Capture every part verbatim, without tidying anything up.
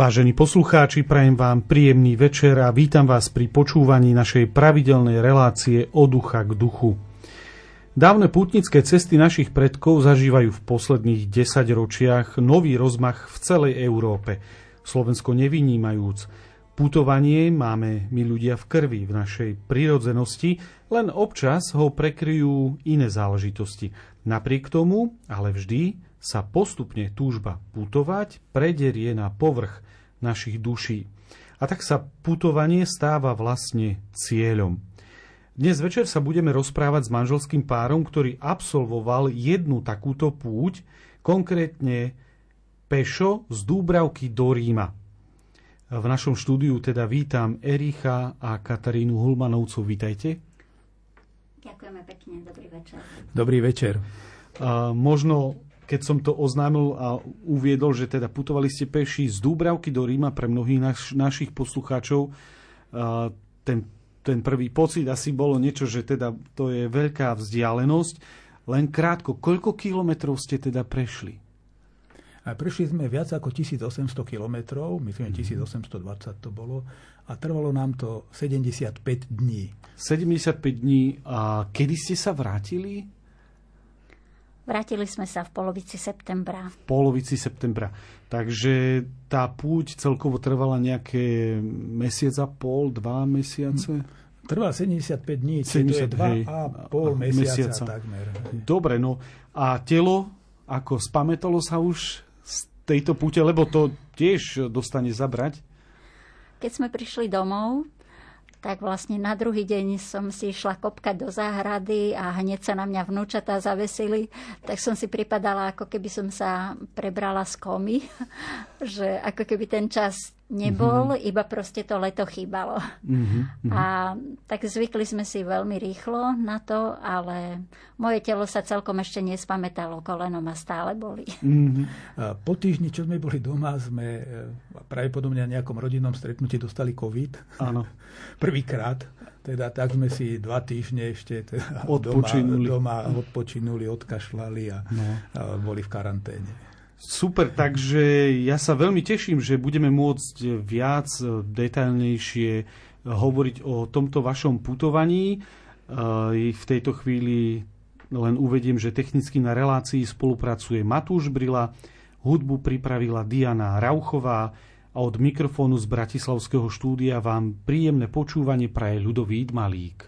Vážení poslucháči, prajem vám príjemný večer a vítam vás pri počúvaní našej pravidelnej relácie Od ducha k duchu. Dávne pútnické cesty našich predkov zažívajú v posledných desaťročiach nový rozmach v celej Európe, Slovensko nevynímajúc. Putovanie máme my ľudia v krvi, v našej prirodzenosti, len občas ho prekryjú iné záležitosti. Napriek tomu, ale vždy, sa postupne túžba putovať prederie na povrch našich duší. A tak sa putovanie stáva vlastne cieľom. Dnes večer sa budeme rozprávať s manželským párom, ktorý absolvoval jednu takúto púť, konkrétne pešo z Dúbravky do Ríma. V našom štúdiu teda vítam Ericha a Katarínu Hulmanovcu. Vítajte. Ďakujeme pekne, dobrý večer. Dobrý večer. Uh, možno, keď som to oznámil a uviedol, že teda putovali ste peši z Dúbravky do Ríma, pre mnohých naš, našich poslucháčov, uh, ten, ten prvý pocit asi bolo niečo, že teda to je veľká vzdialenosť. Len krátko, koľko kilometrov ste teda prešli? A prešli sme viac ako tisícosemsto kilometrov, myslím, že tisícosemstodvadsať to bolo, a trvalo nám to sedemdesiatpäť dní. sedemdesiatpäť dní. A kedy ste sa vrátili? Vrátili sme sa v polovici septembra. V polovici septembra. Takže tá púť celkovo trvala nejaké mesiac a pol, dva mesiace? Hm. Trvá sedemdesiatpäť dní, sedemdesiat, to je dva hej, a pol mesiaca, mesiaca takmer. Dobre, no a telo, ako spamätalo sa už z tejto púte, lebo to tiež dostane zabrať? Keď sme prišli domov, tak vlastne na druhý deň som si išla kopkať do záhrady a hneď sa na mňa vnúčatá zavesili, tak som si pripadala, ako keby som sa prebrala z komy, že ako keby ten čas nebol, mm-hmm. iba proste to leto chýbalo. Mm-hmm. A tak zvykli sme si veľmi rýchlo na to, ale moje telo sa celkom ešte nespamätalo, koleno ma stále boli. Mm-hmm. Po týždni, čo sme boli doma, sme pravdepodobne na nejakom rodinnom stretnutí dostali COVID. Áno. Prvýkrát, teda tak sme si dva týždne ešte teda odpočinuli. Doma, doma odpočinuli, odkašľali a, no. a boli v karanténe. Super, takže ja sa veľmi teším, že budeme môcť viac detailnejšie hovoriť o tomto vašom putovaní. V tejto chvíli len uvediem, že technicky na relácii spolupracuje Matúš Brila, hudbu pripravila Diana Rauchová, a od mikrofónu z bratislavského štúdia vám príjemné počúvanie praje Ľudovít Malík.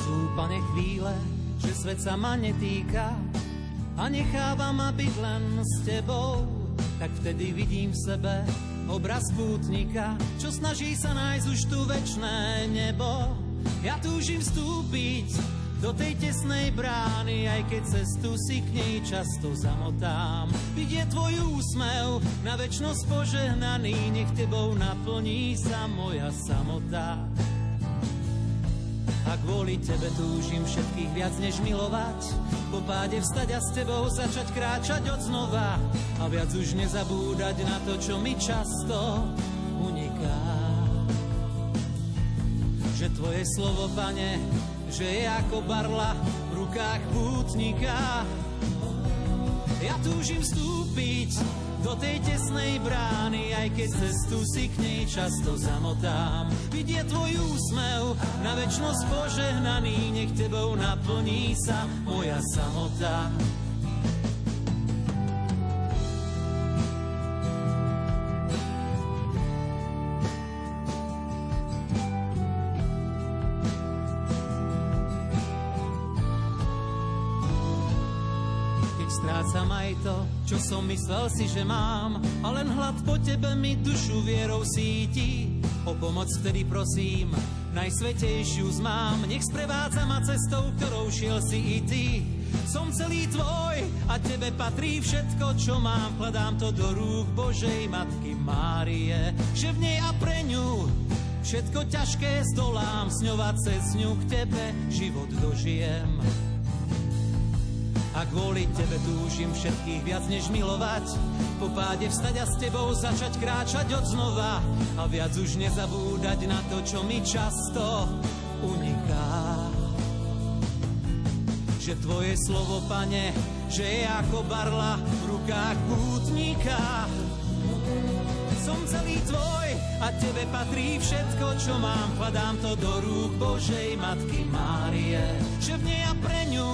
Sú pane chvíle, že svet sa ma netýka a necháva ma byť len s tebou, tak vtedy vidím v sebe obraz pútnika, čo snaží sa nájsť už tu večné nebo. Ja túžim vstúpiť do tej tesnej brány, aj keď cestu si k nej často zamotám. Vidieť tvoj úsmev na večnosť požehnaný, nech tebou naplní sa moja samota. A kvôli tebe túžim všetkých viac než milovať, po páde vstať a s tebou začať kráčať od znova a viac už nezabúdať na to, čo mi často uniká. Že tvoje slovo, pane, že je ako barla v rukách pútnika. Ja túžim vstúpiť do tej tesnej brány, aj keď cestu si k nej často zamotám. Vidieť tvoj úsmev na večnosť požehnaný, nech tebou naplní sa moja samota. Strácam aj to, čo som myslel si, že mám, a len hlad po tebe mi dušu vierou síti. O pomoc vtedy prosím, najsvetejšiu zmám, nech sprevádza ma cestou, ktorou šiel si i ty. Som celý tvoj a tebe patrí všetko, čo mám, vkladám to do rúk Božej Matky Márie, že v nej a pre ňu všetko ťažké zdolám, sňovať cez ňu k tebe život dožijem. A kvôli tebe túžim všetkých viac než milovať, po páde vstať a s tebou začať kráčať od znova a viac už nezabúdať na to, čo mi často uniká. Že tvoje slovo, pane, že je ako barla v rukách pútnika. Som celý tvoj a tebe patrí všetko, čo mám. Vkladám to do rúk Božej Matky Márie, že v nej a pre ňu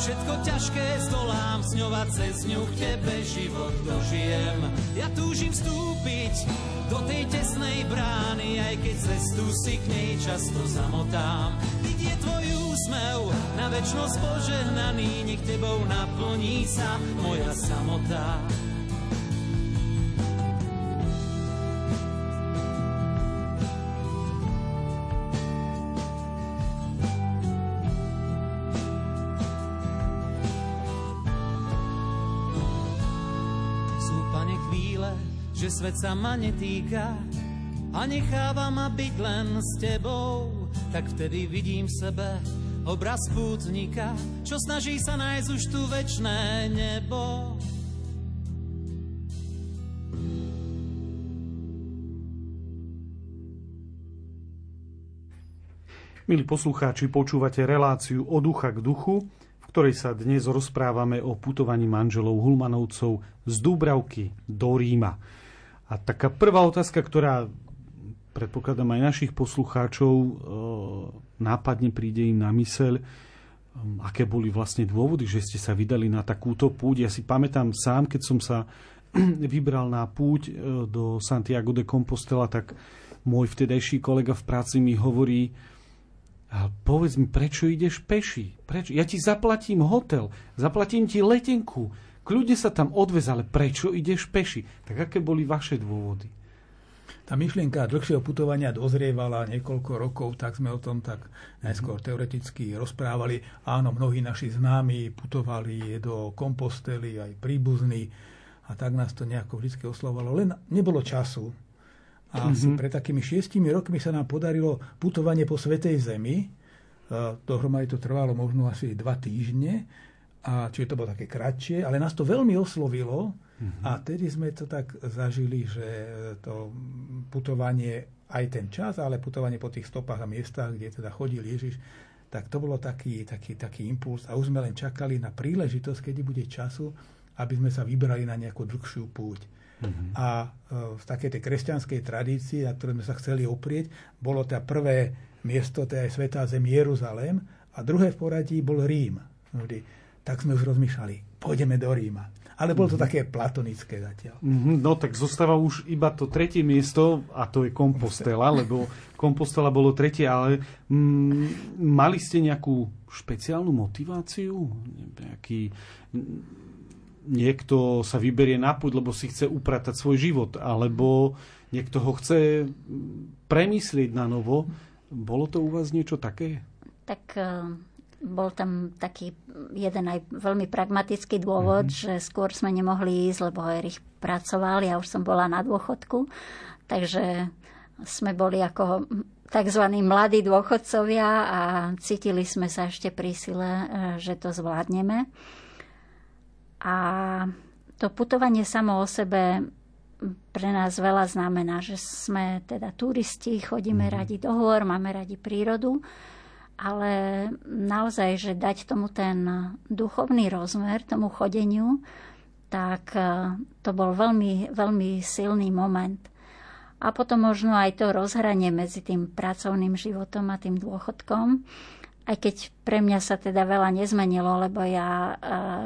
všetko ťažké zdolám, sňovať cez ňu k tebe život dožijem. Ja túžim vstúpiť do tej tesnej brány, aj keď cestu si k nej často zamotám. Vidie tvoj úsmev na večnosť požehnaný, nech tebou naplní sa moja samota. Že svet sa ma netýka a necháva ma byť len s tebou, tak vtedy vidím v sebe obraz pútnika, čo snaží sa nájsť už tu večné nebo. Milí poslucháči, počúvate reláciu Od ducha k duchu, v ktorej sa dnes rozprávame o putovaní manželov Hulmanovcov z Dúbravky do Ríma. A taká prvá otázka, ktorá, predpokladám, aj našich poslucháčov e, nápadne príde im na myseľ, e, aké boli vlastne dôvody, že ste sa vydali na takúto púť. Ja si pamätám sám, keď som sa vybral na púť e, do Santiago de Compostela, tak môj vtedajší kolega v práci mi hovorí: povedz mi, prečo ideš peši? Prečo? Ja ti zaplatím hotel, zaplatím ti letenku, ľudia sa tam odvez, ale prečo ideš peši? Tak aké boli vaše dôvody? Tá myšlienka dlhšieho putovania dozrievala niekoľko rokov, tak sme o tom tak najskôr teoreticky rozprávali. Áno, mnohí naši známi putovali do Kompostely, aj príbuzní, a tak nás to nejako vždy oslovalo. Len nebolo času. A mm-hmm. pred takými šiestimi rokmi sa nám podarilo putovanie po Svätej Zemi. Dohromady to trvalo možno asi dva týždne. A čiže to bolo také kratšie, ale nás to veľmi oslovilo, mm-hmm. a tedy sme to tak zažili, že to putovanie, aj ten čas, ale putovanie po tých stopách a miestach, kde teda chodil Ježiš, tak to bolo taký, taký, taký impuls. A už sme len čakali na príležitosť, kedy bude času, aby sme sa vybrali na nejakú dlhšiu púť. Mm-hmm. A v takej tej kresťanskej tradícii, na ktorej sme sa chceli oprieť, bolo teda prvé miesto, teda aj Svätá Zem, Jeruzalém, a druhé v poradí bol Rím. Vždy. Tak sme už rozmýšľali, pôjdeme do Ríma. Ale bolo to mm-hmm. také platonické zatiaľ. Mm-hmm, no tak zostáva už iba to tretie miesto, a to je Compostela, lebo Compostela bolo tretie, ale mm, mali ste nejakú špeciálnu motiváciu? Nejaký, niekto sa vyberie na púť, lebo si chce upratať svoj život, alebo niekto ho chce premyslieť na novo. Bolo to u vás niečo také? Tak... Uh... Bol tam taký jeden aj veľmi pragmatický dôvod, mm-hmm. že skôr sme nemohli ísť, lebo Erich pracoval, ja už som bola na dôchodku, takže sme boli ako takzvaní mladí dôchodcovia a cítili sme sa ešte pri sile, že to zvládneme. A to putovanie samo o sebe pre nás veľa znamená, že sme teda turisti, chodíme mm-hmm. radi do hôr, máme radi prírodu, ale naozaj, že dať tomu ten duchovný rozmer, tomu chodeniu, tak to bol veľmi, veľmi silný moment. A potom možno aj to rozhranie medzi tým pracovným životom a tým dôchodkom, aj keď pre mňa sa teda veľa nezmenilo, lebo ja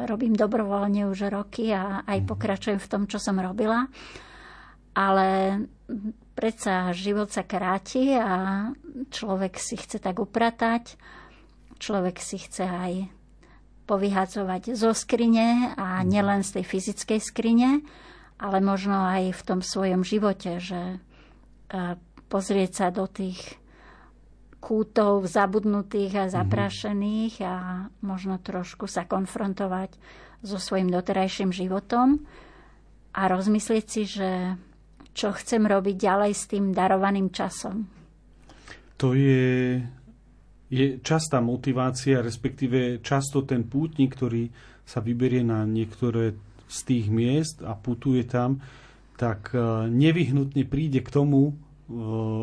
robím dobrovoľne už roky a aj pokračujem v tom, čo som robila. Ale predsa život sa kráti a človek si chce tak upratať, človek si chce aj povyhadzovať zo skrine, a nielen z tej fyzickej skrine, ale možno aj v tom svojom živote, že pozrieť sa do tých kútov zabudnutých a zaprašených a možno trošku sa konfrontovať so svojím doterajším životom a rozmyslieť si, že čo chcem robiť ďalej s tým darovaným časom. To je je častá motivácia, respektíve často ten pútnik, ktorý sa vyberie na niektoré z tých miest a putuje tam, tak nevyhnutne príde k tomu,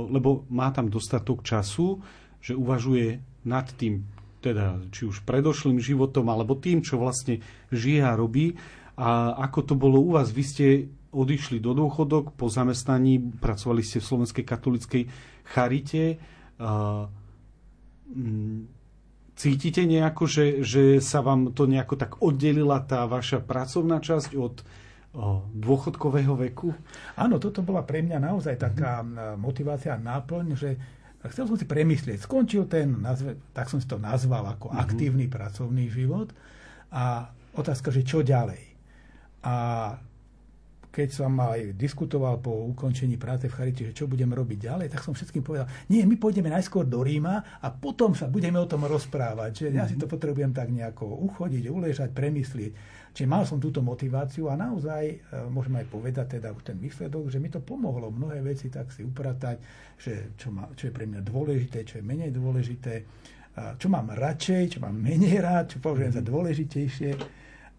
lebo má tam dostatok času, že uvažuje nad tým, teda či už predošlým životom, alebo tým, čo vlastne žije a robí. A ako to bolo u vás? Vy ste odišli do dôchodok, po zamestnaní pracovali ste v Slovenskej katolíckej charite. Cítite nejako, že, že sa vám to nejako tak oddelila tá vaša pracovná časť od dôchodkového veku? Áno, toto bola pre mňa naozaj taká motivácia, náplň, že chcel som si premyslieť. Skončil ten, tak som si to nazval, ako mm-hmm. aktívny pracovný život. A otázka, že čo ďalej. A keď som aj diskutoval po ukončení práce v charite, že čo budem robiť ďalej, tak som všetkým povedal, nie, my pôjdeme najskôr do Ríma a potom sa budeme o tom rozprávať. Že ja si to potrebujem tak nejako uchodiť, uležať, premyslieť. Čiže mal som túto motiváciu a naozaj môžem aj povedať teda už ten výsledok, že mi to pomohlo mnohé veci tak si upratať, že čo, má, čo je pre mňa dôležité, čo je menej dôležité, čo mám radšej, čo mám menej rád, čo považujem za dôležitejšie.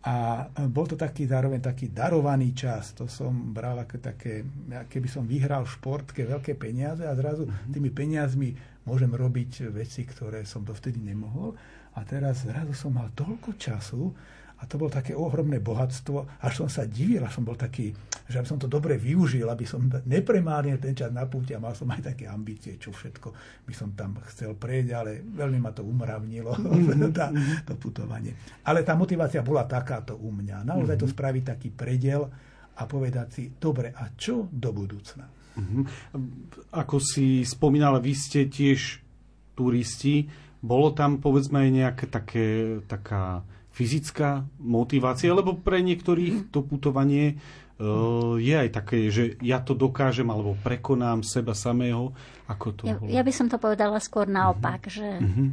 A bol to taký zároveň taký darovaný čas. To som bral ako také, keby som vyhral športke veľké peniaze a zrazu tými peniazmi môžem robiť veci, ktoré som dovtedy nemohol. A teraz zrazu som mal toľko času a to bolo také ohromné bohatstvo. Až som sa divil, až som bol taký, že aby som to dobre využil, aby som nepremárnil ten čas na púti a mal som aj také ambície, čo všetko by som tam chcel prejsť, ale veľmi ma to umravnilo, tá, to putovanie. Ale tá motivácia bola takáto u mňa. Naozaj to spraviť taký prediel a povedať si, dobre, a čo do budúcna? Ako si spomínal, vy ste tiež turisti, bolo tam, povedzme, aj nejaká taká fyzická motivácia, lebo pre niektorých to putovanie e, je aj také, že ja to dokážem alebo prekonám seba samého. Ako to ja, bolo? Ja by som to povedala skôr naopak, uh-huh. že uh-huh.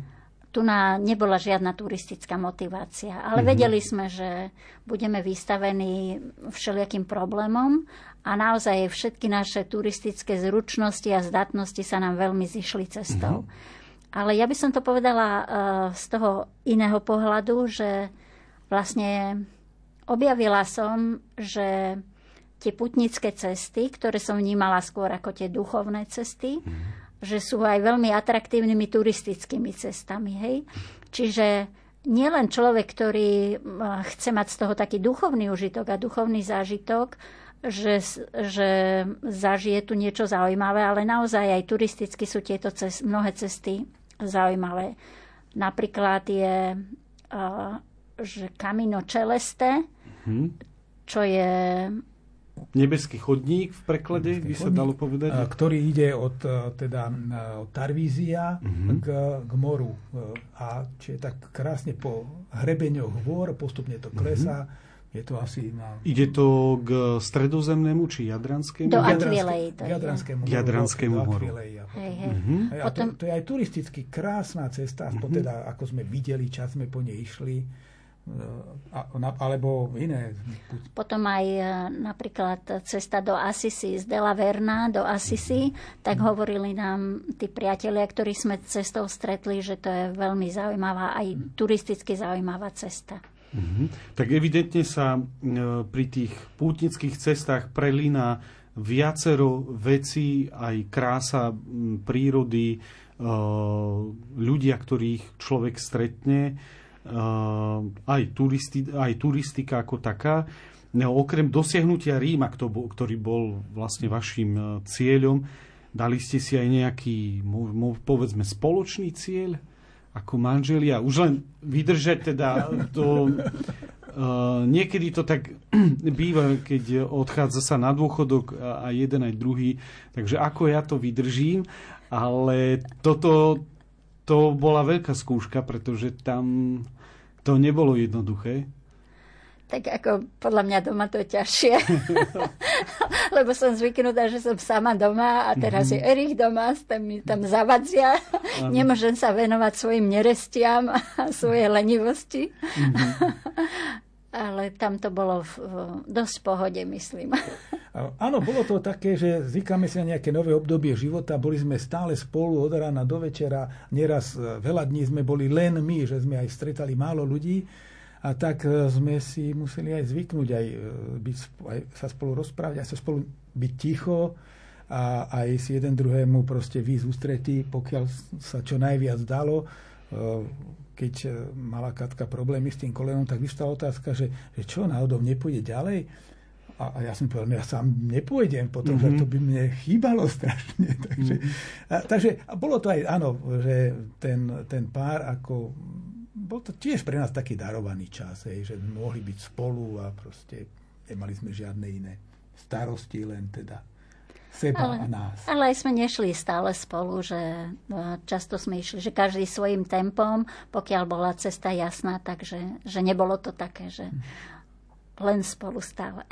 tu na, nebola žiadna turistická motivácia, ale uh-huh. vedeli sme, že budeme vystavení všelijakým problémom a naozaj všetky naše turistické zručnosti a zdatnosti sa nám veľmi zišli cestou. Uh-huh. Ale ja by som to povedala z toho iného pohľadu, že vlastne objavila som, že tie putnické cesty, ktoré som vnímala skôr ako tie duchovné cesty, že sú aj veľmi atraktívnymi turistickými cestami. Hej? Čiže nielen človek, ktorý chce mať z toho taký duchovný užitok a duchovný zážitok, Že, že zažije tu niečo zaujímavé, ale naozaj aj turisticky sú tieto cest, mnohé cesty zaujímavé. Napríklad je uh, že Camino Celeste, mm-hmm. čo je... Nebeský chodník v preklade, by sa dalo povedať. Ktorý ide od, teda, od Tarvízia mm-hmm. k, k moru. A čiže tak krásne po hrebeňoch hôr, postupne to klesá. Mm-hmm. Je to asi na... Ide to k stredozemnému či jadranskému? Do Aquileji. Jadranskému, jadranskému moru. Uh-huh. A to, to je aj turisticky krásna cesta, uh-huh. teda, ako sme videli, čas sme po nej išli, a, na, alebo iné. Potom aj napríklad cesta do Asisi, z De La Verna do Asisi, uh-huh. tak uh-huh. hovorili nám tí priatelia, ktorí sme cestou stretli, že to je veľmi zaujímavá, aj uh-huh. turisticky zaujímavá cesta. Mm-hmm. Tak evidentne sa e, pri tých pútnických cestách prelína viacero vecí, aj krása m, prírody, e, ľudia, ktorých človek stretne, e, aj, turisti, aj turistika ako taká. No, okrem dosiahnutia Ríma, ktorý bol vlastne vašim cieľom, dali ste si aj nejaký, povedzme, spoločný cieľ? Ako manželia, už len vydržať teda to... Uh, niekedy to tak býva, keď odchádza sa na dôchodok a, a jeden aj druhý, takže ako ja to vydržím, ale toto to bola veľká skúška, pretože tam to nebolo jednoduché. Tak ako podľa mňa doma to je ťažšie. Lebo som zvyknutá, že som sama doma a teraz mm-hmm. je Erich doma, tam mi tam zavadzia. Ano. Nemôžem sa venovať svojim nerestiam a svojej lenivosti. Mm-hmm. Ale tam to bolo v, v, dosť v pohode, myslím. Áno, bolo to také, že zvykáme si na nejaké nové obdobie života, boli sme stále spolu od rána do večera, nieraz veľa dní sme boli len my, že sme aj stretali málo ľudí, a tak sme si museli aj zvyknúť, aj, byť, aj sa spolu rozprávať, aj sa spolu byť ticho a aj si jeden druhému proste výjsť ústretí, pokiaľ sa čo najviac dalo. Keď mala Katka problémy s tým kolenom, tak vyvstala otázka, že, že čo, náhodou nepôjde ďalej? A, a ja som povedal, ja sám nepôjdem potom, mm-hmm. že to by mne chýbalo strašne. Takže, mm-hmm. a, takže a bolo to aj, áno, že ten, ten pár, ako, bol to tiež pre nás taký darovaný čas, hej, že mohli byť spolu a proste nemali sme žiadne iné starosti, len teda seba ale, a nás. Ale aj sme nešli stále spolu, že často sme išli, že každý svojím tempom, pokiaľ bola cesta jasná, takže že nebolo to také, že len spolu stále.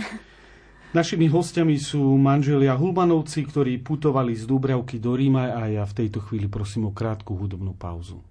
Našimi hostiami sú manželia Hulmanovci, ktorí putovali z Dúbravky do Ríma, a ja v tejto chvíli prosím o krátku hudobnú pauzu.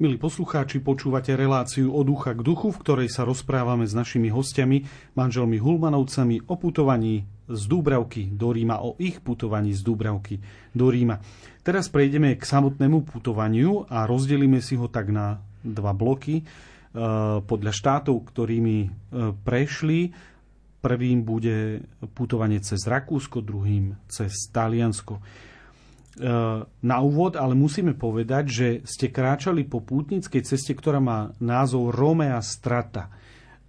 Milí poslucháči, počúvate reláciu Od ducha k duchu, v ktorej sa rozprávame s našimi hostiami, manželmi Hulmanovcami, o putovaní z Dúbravky do Ríma, o ich putovaní z Dúbravky do Ríma. Teraz prejdeme k samotnému putovaniu a rozdelíme si ho tak na dva bloky podľa štátov, ktorými prešli. Prvým bude putovanie cez Rakúsko, druhým cez Taliansko. Na úvod ale musíme povedať, že ste kráčali po pútnickej ceste, ktorá má názov Romea Strata.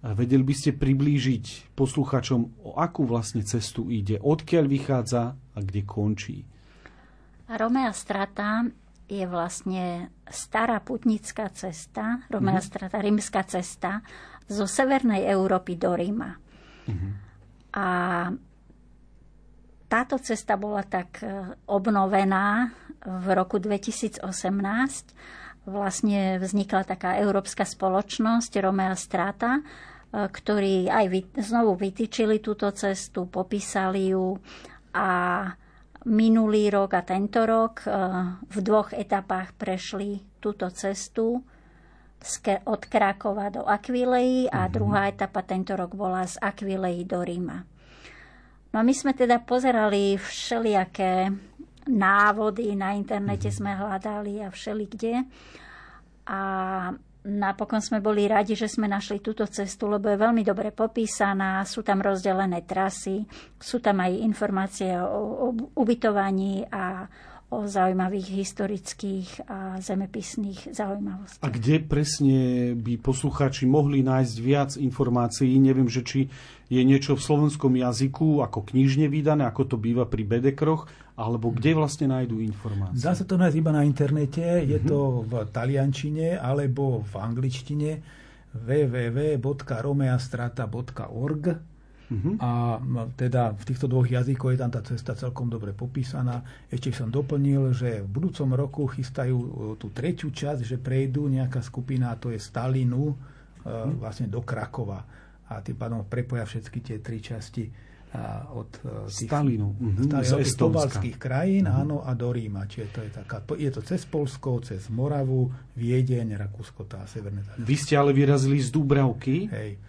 Vedeli by ste priblížiť poslucháčom, o akú vlastne cestu ide, odkiaľ vychádza a kde končí? Romea Strata je vlastne stará pútnická cesta, Romea mm-hmm. Strata, rímska cesta, zo severnej Európy do Ríma. Mm-hmm. A táto cesta bola tak obnovená v roku dvetisíc osemnásť. Vlastne vznikla taká európska spoločnosť Romea Strata, ktorí aj znovu vytýčili túto cestu, popísali ju a minulý rok a tento rok v dvoch etapách prešli túto cestu od Krakova do Aquileji a druhá etapa tento rok bola z Aquileji do Ríma. No my sme teda pozerali všelijaké návody, na internete sme hľadali a všelikde. A Napokon sme boli radi, že sme našli túto cestu, lebo je veľmi dobre popísaná, sú tam rozdelené trasy, sú tam aj informácie o, o ubytovaní a o zaujímavých historických a zemepisných zaujímavostiach. A kde presne by poslucháči mohli nájsť viac informácií? Neviem, že či je niečo v slovenskom jazyku ako knižne vydané, ako to býva pri bedekroch, alebo kde vlastne nájdú informácie? Dá sa to nájsť iba na internete, je to v taliančine alebo v angličtine w w w bodka romeastrata bodka org uh-huh. a teda v týchto dvoch jazykoch je tam tá cesta celkom dobre popísaná. Ešte som doplnil, že v budúcom roku chystajú tú tretiu časť, že prejdú nejaká skupina, to je z Tallinnu uh-huh. vlastne do Krakova a tým pádom prepoja všetky tie tri časti od tých mm-hmm. pobalských krajín mm-hmm. áno, a do Ríma. Čiže to je, taká, je to cez Polsko, cez Moravu, Viedeň, Rakúsko a Severné Taliansko. Vy ste ale vyrazili z Dúbravky, hej.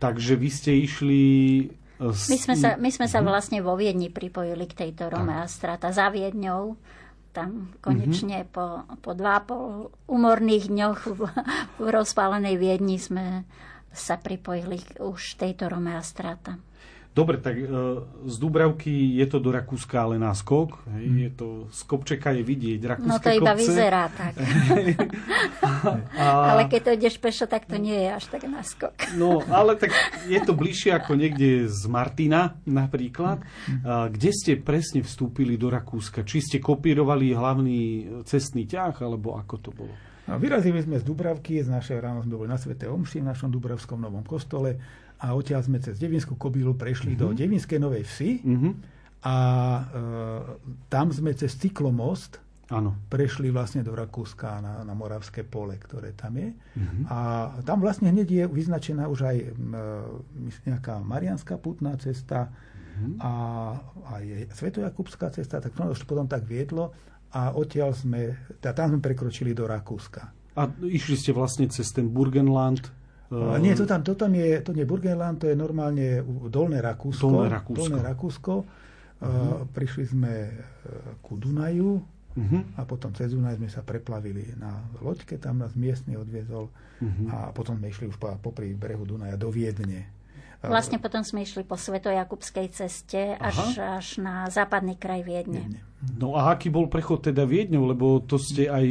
Takže vy ste išli... Z... My, sme sa, my sme sa vlastne vo Viedni pripojili k tejto Romea Strata za Viedňou. Tam konečne mm-hmm. po, po dva pol umorných dňoch v, v rozpálenej Viedni sme sa pripojili už tejto Romea Strata. Dobre, tak z Dúbravky je to do Rakúska, ale na skok. Je to, z kopčeka je vidieť rakúske kopce. No to iba kopce. Vyzerá tak. a, ale keď to ideš pešo, tak to nie je až tak na skok. No, ale tak je to bližšie ako niekde z Martina napríklad. A kde ste presne vstúpili do Rakúska? Či ste kopírovali hlavný cestný ťah, alebo ako to bolo? No, vyrazili sme z Dúbravky, z našej ráno sme boli na Svätej omši v našom dúbravskom Novom kostole a odtiaľ sme cez Devinskú Kobyľu prešli uh-huh. do Devinskej Novej Vsi uh-huh. a e, tam sme cez cyklomost ano. Prešli vlastne do Rakúska na, na Moravské pole, ktoré tam je. Uh-huh. A tam vlastne hneď je vyznačená už aj e, nejaká Mariánska putná cesta uh-huh. a, a je Svetojakubská cesta, tak to už potom tak viedlo. A odtiaľ sme, tam sme prekročili do Rakúska. A išli ste vlastne cez ten Burgenland? Uh... Nie, to tam, to tam je, to nie Burgenland, to je normálne Dolné Rakúsko. Dolné Rakúsko. Dolné Rakúsko. Uh-huh. Prišli sme ku Dunaju uh-huh. a potom cez Dunaj sme sa preplavili na loďke, tam nás miestny odviezol uh-huh. a potom sme išli už popri brehu Dunaja do Viedne. Vlastne potom sme išli po Svetojakubskej ceste až, až na západný kraj Viedne. Viedne. No a aký bol prechod teda Viedňou? Lebo to ste aj,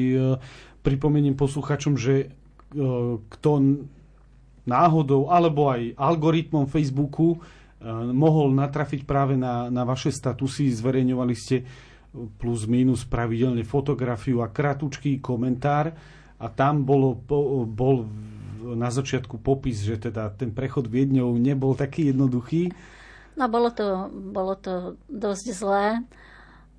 pripomeniem posluchačom, že kto náhodou alebo aj algoritmom Facebooku mohol natrafiť práve na, na vaše statusy, zverejňovali ste plus minus pravidelne fotografiu a kratučký komentár a tam bolo, bol na začiatku popis, že teda ten prechod Viedňou nebol taký jednoduchý. No bolo to, bolo to dosť zlé.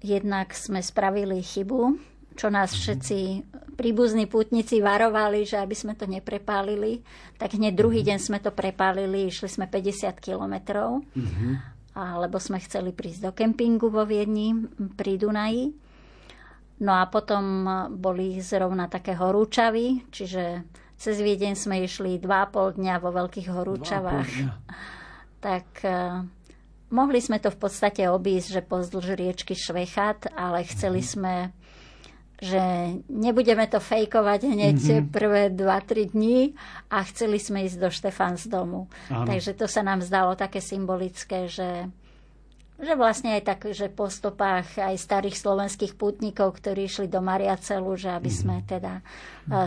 Jednak sme spravili chybu, čo nás všetci príbuzní pútnici varovali, že aby sme to neprepálili. Tak hneď druhý deň sme to prepálili, išli sme päťdesiat kilometrov, uh-huh. alebo sme chceli prísť do kempingu vo Viedni pri Dunaji. No a potom boli zrovna také horúčavy, čiže cez Viedeň sme išli dva a pol dňa vo veľkých horúčavách. Tak eh, mohli sme to v podstate obísť, že pozdĺž riečky Švechat, ale chceli mm-hmm. sme, že nebudeme to fejkovať hneď mm-hmm. prvé dva tri dni a chceli sme ísť do Štefánsdomu. Takže to sa nám zdalo také symbolické, že, že vlastne aj tak, že po stopách aj starých slovenských pútnikov, ktorí išli do Mariacelu, že aby sme teda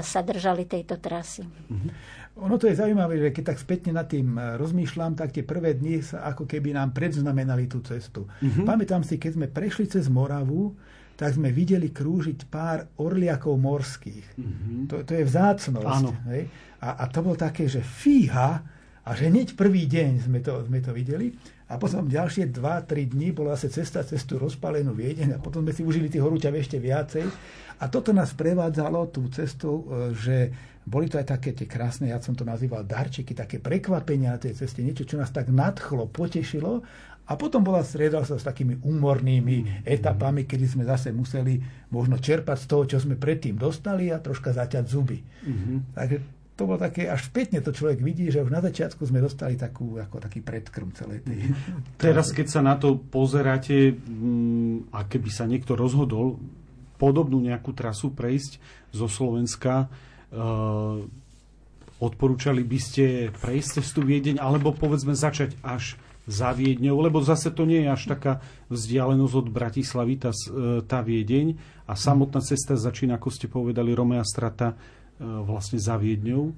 sa držali tejto trasy. Ono to je zaujímavé, že keď tak spätne nad tým rozmýšľam, tak tie prvé dni sa ako keby nám predznamenali tú cestu. Uh-huh. Pamätám si, keď sme prešli cez Moravu, tak sme videli krúžiť pár orliakov morských. Uh-huh. To, to je vzácnosť. A, a to bolo také, že fíha, a že hneď prvý deň sme to, sme to videli. A potom ďalšie dva tri dni bola zase cesta cez tú rozpálenú Viedeň a potom sme si užili tých horúťav ešte viacej. A toto nás prevádzalo tú cestu, že boli to aj také tie krásne, ja som to nazýval darčeky, také prekvapenia na tej ceste, niečo, čo nás tak nadchlo, potešilo. A potom bola striedala sa s takými úmornými etapami, kedy sme zase museli možno čerpať z toho, čo sme predtým dostali a troška zaťať zuby. Mm-hmm. Takže to bolo také, až spätne to človek vidí, že už na začiatku sme dostali takú, ako taký predkrm celej tej... Teraz, keď sa na to pozeráte, a keby sa niekto rozhodol podobnú nejakú trasu prejsť zo Slovenska, Odporúčali by ste prejsť cestu Viedeň, alebo povedzme začať až za Viedňou, lebo zase to nie je až taká vzdialenosť od Bratislavy, tá, tá Viedeň, a samotná cesta začína, ako ste povedali, Romea Strata vlastne za Viedňou.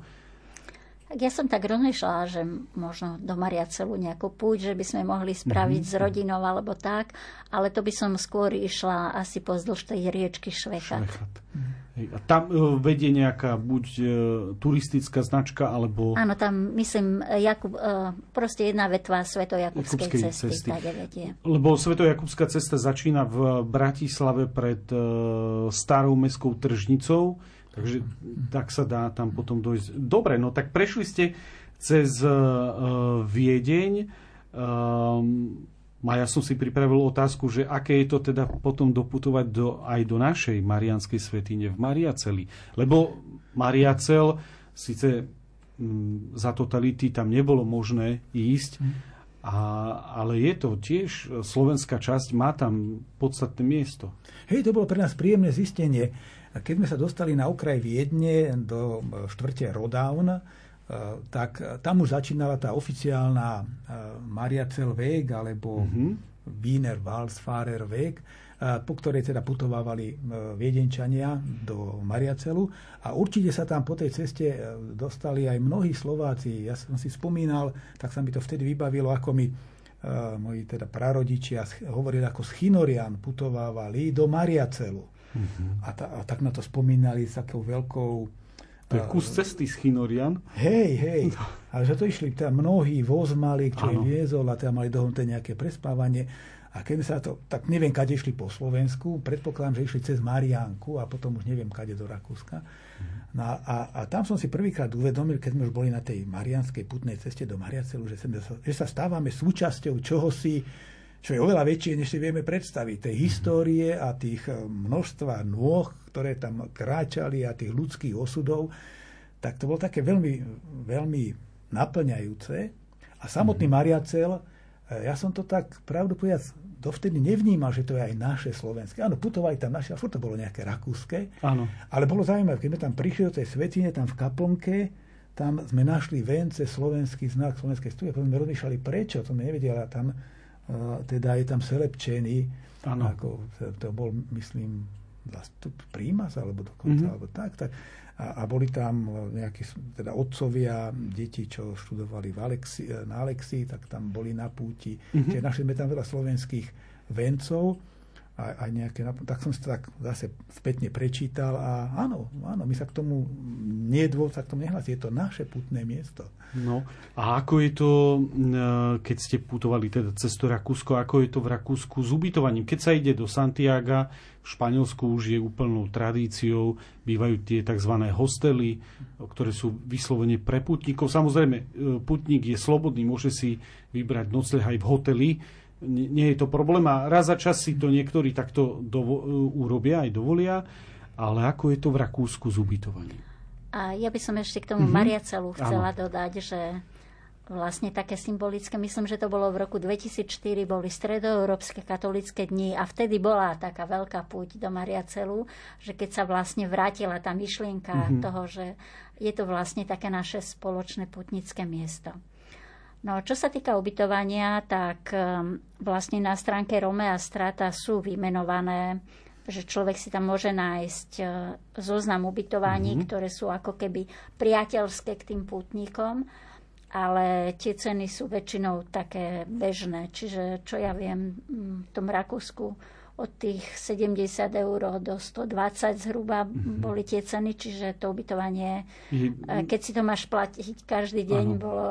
Tak ja som tak rozmýšľala, že možno do Mariacelu nejakú púť, že by sme mohli spraviť mm-hmm. s rodinou alebo tak, ale to by som skôr išla asi pozdĺž tej riečky Švechat. Švechat. A tam vedie nejaká buď e, turistická značka, alebo... Áno, tam myslím, Jakub, e, proste jedna vetva Svetojakubskej cesty. cesty. Vedie. Lebo Svetojakubská cesta začína v Bratislave pred e, starou mestskou tržnicou, takže tak sa dá tam potom dojsť. Dobre, no tak prešli ste cez uh, Viedeň. Um, a ja som si pripravil otázku, že aké je to teda potom doputovať do, aj do našej mariánskej svätyne v Mariaceli. Lebo Mariacel, síce um, za totality tam nebolo možné ísť, a, ale je to tiež, slovenská časť má tam podstatné miesto. Hej, to bolo pre nás príjemné zistenie. A keď sme sa dostali na okraj Viedne do štvrte Rodaun, tak tam už začínala tá oficiálna Mariacelweg alebo mm-hmm. Wiener-Walsfahrerweg, po ktorej teda putovávali Viedenčania do Mariacelu. A určite sa tam po tej ceste dostali aj mnohí Slováci. Ja som si spomínal, tak sa mi to vtedy vybavilo, ako mi moji teda prarodičia hovorili, ako z Chynorian putovávali do Mariacelu. Uh-huh. A, ta, a tak na to spomínali s takou veľkou... To je kus cesty z Chynorian. Hej, hej. A že to išli teda mnohí voz mali, čo im viezol, a teda mali dohodnuté nejaké prespávanie. A keď sa to... Tak neviem, kade išli po Slovensku. Predpokladám, že išli cez Mariánku a potom už neviem, kade do Rakúska. Uh-huh. No a, a tam som si prvýkrát uvedomil, keď sme už boli na tej mariánskej putnej ceste do Mariacelu, že, sem, že sa stávame súčasťou čohosi, čo je oveľa väčšie, než si vieme predstaviť. Tej histórie a tých množstva nôh, ktoré tam kráčali, a tých ľudských osudov, tak to bolo také veľmi, veľmi naplňajúce. A samotný Mariacel, ja som to tak, pravdu povedať, dovtedy nevnímal, že to je aj naše slovenské. Áno, putovali tam naše, ale to bolo nejaké rakúske. Áno. Ale bolo zaujímavé, keď sme tam prišli do tej svätyne, tam v kaplnke, tam sme našli vence, slovenský znak, slovenské stuje, potom sme rozmýšľali, prečo, to sme nevedeli, tam teda je tam selepčený, ako to bol, myslím, zastup prímas, alebo dokonca, mm-hmm. alebo tak, tak. A, a boli tam nejakí teda otcovia, deti, čo študovali v Alexi, na Alexii, tak tam boli na púti. Mm-hmm. Čiže našli sme tam veľa slovenských vencov, a, a nejaké, tak som si to tak zase spätne prečítal, a áno, áno, my sa k tomu nedôvod, sa k tomu nehlasí, je to naše putné miesto. No a ako je to, keď ste putovali teda cez to Rakúsko, ako je to v Rakúsku s ubytovaním? Keď sa ide do Santiaga, v Španielsku už je úplnou tradíciou, bývajú tie tzv. Hostely, ktoré sú vyslovene pre putníkov. Samozrejme, putník je slobodný, môže si vybrať nocleh aj v hoteli, nie je to problém, a raz za čas si to niektorí takto dovo- urobia, aj dovolia, ale ako je to v Rakúsku s ubytovaním? A ja by som ešte k tomu mm-hmm. Mariacelu chcela Áno. dodať, že vlastne také symbolické, myslím, že to bolo v roku dvetisícštyri, boli stredoeurópske katolícke dni, a vtedy bola taká veľká púť do Mariacelu, že keď sa vlastne vrátila tá myšlienka mm-hmm. toho, že je to vlastne také naše spoločné putnické miesto. No, čo sa týka ubytovania, tak um, vlastne na stránke Romea Strata sú vymenované, že človek si tam môže nájsť uh, zoznam ubytovaní, mm-hmm. ktoré sú ako keby priateľské k tým pútnikom, ale tie ceny sú väčšinou také bežné. Čiže, čo ja viem, v tom Rakúsku od tých sedemdesiat eur do stodvadsať zhruba mm-hmm. boli tie ceny, čiže to ubytovanie, keď si to máš platiť každý deň, ano. Bolo...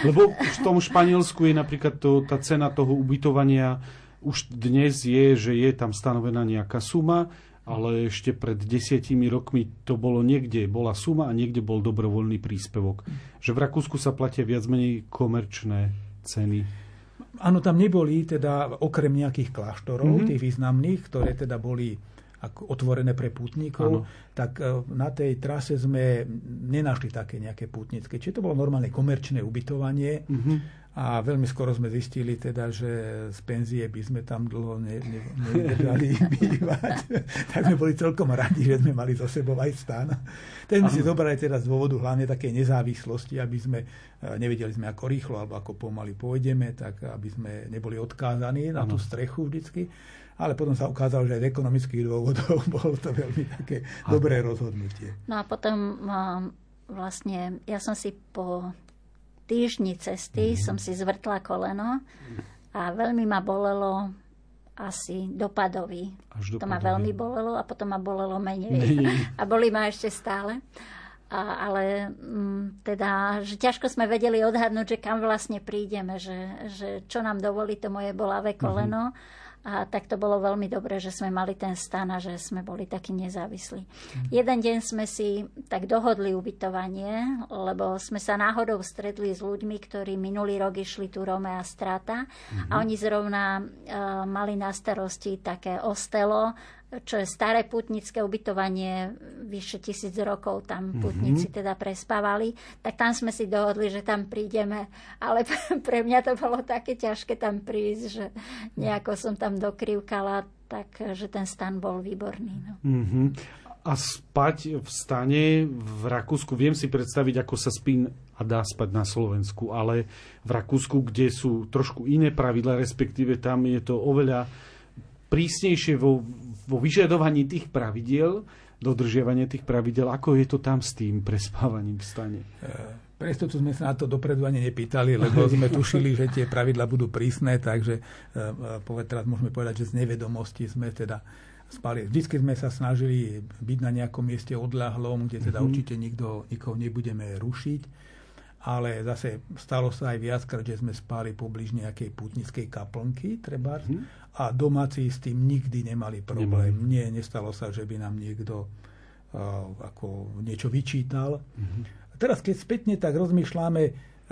Lebo v tom Španielsku je napríklad to, tá cena toho ubytovania už dnes je, že je tam stanovená nejaká suma, ale ešte pred desiatimi rokmi to bolo niekde, bola suma a niekde bol dobrovoľný príspevok. Že v Rakúsku sa platia viac menej komerčné ceny. Áno, tam neboli teda okrem nejakých kláštorov, mm-hmm. tých významných, ktoré teda boli otvorené pre pútnikov, ano. Tak na tej trase sme nenašli také nejaké pútnické. Čiže to bolo normálne komerčné ubytovanie, uh-huh. a veľmi skoro sme zistili teda, že z penzie by sme tam dlho ne- ne- nedržali bývať. Tak sme boli celkom radi, že sme mali za sebou aj stán. Tak sme ano. Si zobrali teda z dôvodu hlavne takej nezávislosti, aby sme nevedeli sme ako rýchlo alebo ako pomaly pôjdeme, tak aby sme neboli odkázaní na tú strechu vždycky. Ale potom sa ukázalo, že aj z ekonomických dôvodov bolo to veľmi také dobré rozhodnutie. No a potom vlastne, ja som si po týždni cesty mm-hmm. som si zvrtla koleno a veľmi ma bolelo asi dopadový. Až dopadový. To ma veľmi bolelo a potom ma bolelo menej. menej. A boli ma ešte stále. A, ale m, teda, že ťažko sme vedeli odhadnúť, že kam vlastne prídeme, že, že čo nám dovolí to moje bolavé koleno. Mm-hmm. A tak to bolo veľmi dobré, že sme mali ten stan a že sme boli takí nezávislí. Mm. Jeden deň sme si tak dohodli ubytovanie, lebo sme sa náhodou stretli s ľuďmi, ktorí minulý rok išli tu Romea Strata, mm-hmm. a oni zrovna e, mali na starosti také ostelo, čo je staré putnické ubytovanie, vyše tisíc rokov tam putníci mm-hmm. teda prespávali, tak tam sme si dohodli, že tam prídeme. Ale pre mňa to bolo také ťažké tam prísť, že nejako som tam dokrivkala, takže ten stan bol výborný. No. Mm-hmm. A spať v stane v Rakúsku, viem si predstaviť, ako sa spí a dá spať na Slovensku, ale v Rakúsku, kde sú trošku iné pravidlá, respektíve tam je to oveľa prísnejšie vo, vo vyžadovaní tých pravidiel, dodržiavanie tých pravidiel, ako je to tam s tým prespávaním v stane? Presto tu sme sa na to dopredu ani nepýtali, lebo sme tušili, že tie pravidlá budú prísne, takže teraz môžeme povedať, že z nevedomosti sme teda spali. Vždycky sme sa snažili byť na nejakom mieste odľahlom, kde teda mm-hmm. určite nikto, nikoho nebudeme rušiť. Ale zase stalo sa aj viackrát, že sme spali poblíž nejakej putnickej kaplnky, trebárs, mm-hmm. a domáci s tým nikdy nemali problém. Nemali. Nie, nestalo sa, že by nám niekto uh, ako niečo vyčítal. Mm-hmm. Teraz, keď spätne tak rozmýšľame, uh,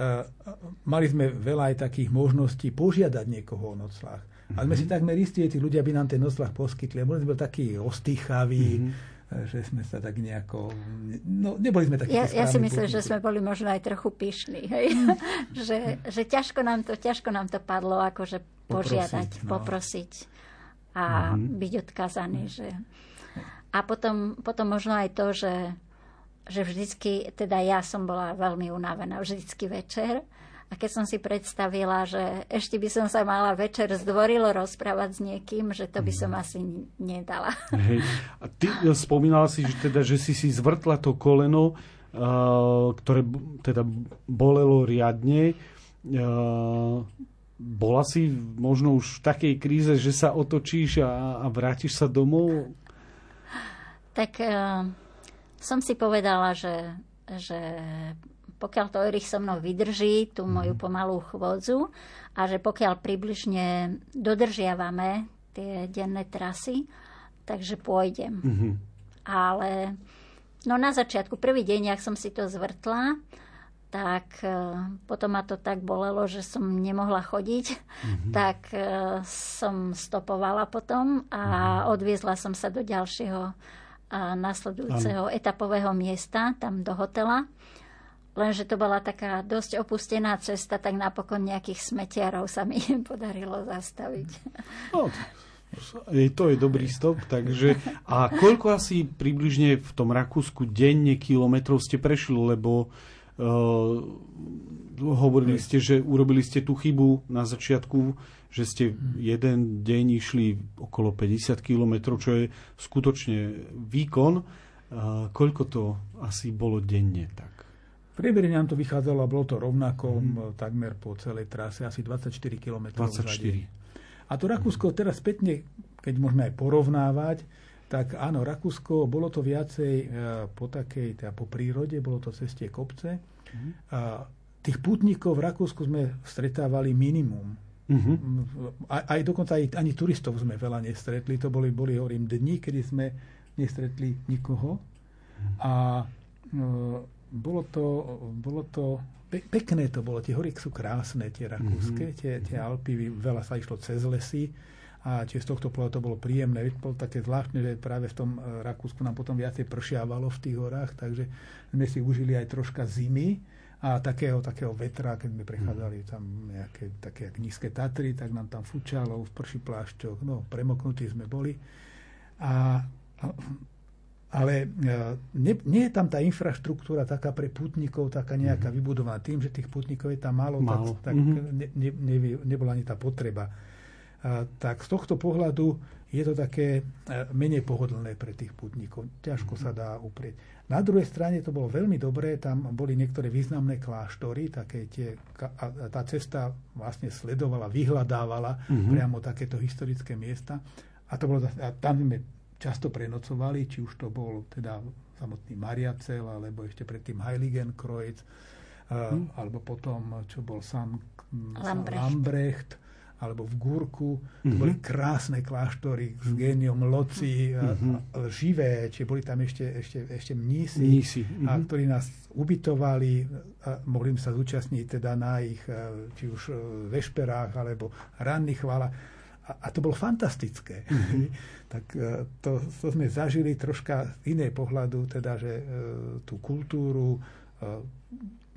mali sme veľa aj takých možností požiadať niekoho o nocľah. Mm-hmm. A sme si takmer istí, tí ľudia by nám ten nocľah poskytli. A boli sme takí ostýchaví, mm-hmm. že sme sa tak nejako... No, neboli sme takí... Ja, ja si myslím, že sme boli možno aj trochu pyšní. že, že ťažko nám to, ťažko nám to padlo, akože požiadať, poprosiť, no. poprosiť a mm-hmm. byť odkazaný. Že... A potom, potom možno aj to, že, že vždycky, teda ja som bola veľmi unavená vždycky večer. A keď som si predstavila, že ešte by som sa mala večer zdvorilo rozprávať s niekým, že to by som asi nedala. Hej. A ty spomínala si, že, teda, že si si zvrtla to koleno, uh, ktoré teda bolelo riadne. Uh, bola si možno už v takej kríze, že sa otočíš a, a vrátiš sa domov? Tak uh, som si povedala, že... že pokiaľ to Erich so mnou vydrží, tú moju pomalú chôdzu, a že pokiaľ približne dodržiavame tie denné trasy, takže pôjdem. Mm-hmm. Ale no na začiatku, prvý deň, jak som si to zvrtla, tak potom ma to tak bolelo, že som nemohla chodiť, mm-hmm. tak som stopovala potom a mm-hmm. odviezla som sa do ďalšieho a nasledujúceho Am. etapového miesta, tam do hotela. Lenže to bola taká dosť opustená cesta, tak napokon nejakých smetiarov sa mi podarilo zastaviť. No, to je dobrý stop. Takže, a koľko asi približne v tom Rakúsku denne kilometrov ste prešli, lebo uh, hovorili ste, že urobili ste tú chybu na začiatku, že ste jeden deň išli okolo päťdesiat kilometrov, čo je skutočne výkon. Uh, koľko to asi bolo denne tak? Prieberne nám to vychádzalo a bolo to rovnako mm. takmer po celej trase, asi dvadsaťštyri kilometrov. dvadsaťštyri. A to Rakúsko teraz spätne, keď môžeme aj porovnávať, tak áno, Rakúsko, bolo to viacej e, po takej, teda po prírode, bolo to ceste kopce. Mm. A tých pútnikov v Rakúsku sme stretávali minimum. Mm-hmm. A, aj dokonca aj, ani turistov sme veľa nestretli. To boli, boli hovorím, dni, kedy sme nestretli nikoho. Mm. A e, Bolo to, bolo to pe- pekné to bolo, tie hory sú krásne, tie rakúske, mm-hmm. tie, tie Alpy, veľa sa išlo cez lesy a tiež z tohto pohľadu to bolo príjemné. Bolo také zvláštne, že práve v tom Rakúsku nám potom viacej pršiavalo v tých horách, takže sme si užili aj troška zimy a takého, takého vetra, keď sme prechádzali tam nejaké také nízke Tatry, tak nám tam fučalo v prší plášťoch, no premoknutí sme boli. A, a Ale ne, nie je tam tá infraštruktúra taká pre pútnikov, taká nejaká mm-hmm. vybudovaná. Tým, že tých pútnikov je tam málo, málo. tak, tak mm-hmm. ne, ne, ne, nebola ani tá potreba. A, tak z tohto pohľadu je to také menej pohodlné pre tých pútnikov. Ťažko mm-hmm. sa dá uprieť. Na druhej strane to bolo veľmi dobré, tam boli niektoré významné kláštory, také tie, a tá cesta vlastne sledovala, vyhľadávala mm-hmm. priamo takéto historické miesta. A, to bolo, a tam sme... často prenocovali, či už to bol teda samotný Mariacel, alebo ešte predtým Heiligenkreuz, hmm. alebo potom, čo bol San Lambrecht. Lambrecht, alebo v Gúrku. Mm-hmm. To boli krásne kláštory s géniom loci, mm-hmm. živé, čiže boli tam ešte, ešte, ešte mnísi, mnísi. Mm-hmm. A ktorí nás ubytovali. A mohli sa zúčastniť teda na ich, či už vešperách, alebo ranných chválach. A to bolo fantastické. Mm-hmm. Tak to, to sme zažili troška z iného pohľadu, teda, že e, tú kultúru, e,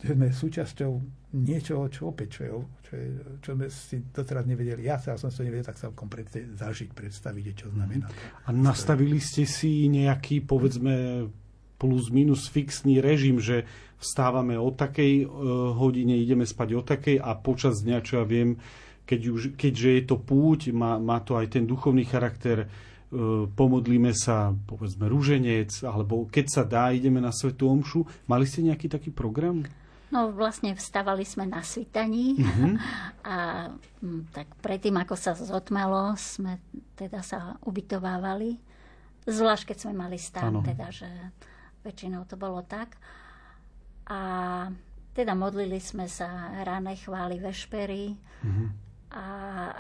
že sme súčasťou niečoho, čo opäť, čo, je, čo, je, čo sme si doteraz nevedeli. Ja sa som to nevedel tak celkom predstaviť, zažiť, predstaviť, čo znamená. Mm-hmm. A nastavili ste si nejaký, povedzme, plus minus fixný režim, že vstávame o takej e, hodine, ideme spať o takej a počas dňa, čo ja viem, Keď už, keďže je to púť, má, má to aj ten duchovný charakter, e, pomodlíme sa, povedzme, ruženec, alebo keď sa dá, ideme na svätú omšu. Mali ste nejaký taký program? No vlastne vstávali sme na svitaní uh-huh. a m, tak predtým, ako sa zotmelo, sme teda sa ubytovávali. Zvlášť, keď sme mali stan, teda, že väčšinou to bolo tak. A teda modlili sme sa rané chvály vešpery, uh-huh. a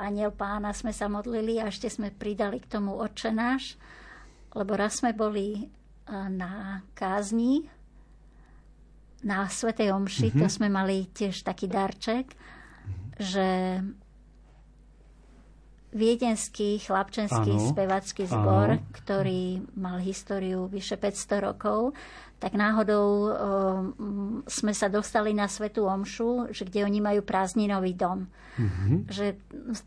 Anjel Pána sme sa modlili a ešte sme pridali k tomu Otče náš, lebo raz sme boli na kázni, na svätej omši, uh-huh. to sme mali tiež taký darček, uh-huh. že viedenský chlapčenský ano. spevacký zbor, ano. ktorý mal históriu vyše päťsto rokov, tak náhodou um, sme sa dostali na svätú omšu, že kde oni majú prázdninový dom. Mm-hmm. Že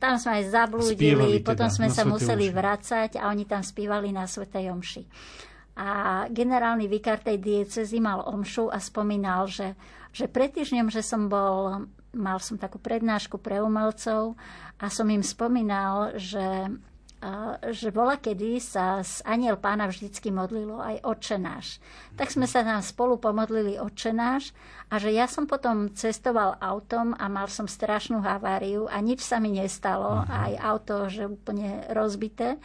tam sme aj zablúdili, teda potom sme sa museli omši. vracať a oni tam spievali na svätej omši. A generálny vikár tej diecézy mal omšu a spomínal, že, že pred týždňom, že som bol, mal som takú prednášku pre umelcov a som im spomínal, že že bola, kedy sa z Anjel Pána vždycky modlilo aj Otče náš. Tak sme sa tam spolu pomodlili Otče náš a že ja som potom cestoval autom a mal som strašnú haváriu a nič sa mi nestalo. Aha. Aj auto, že úplne rozbité.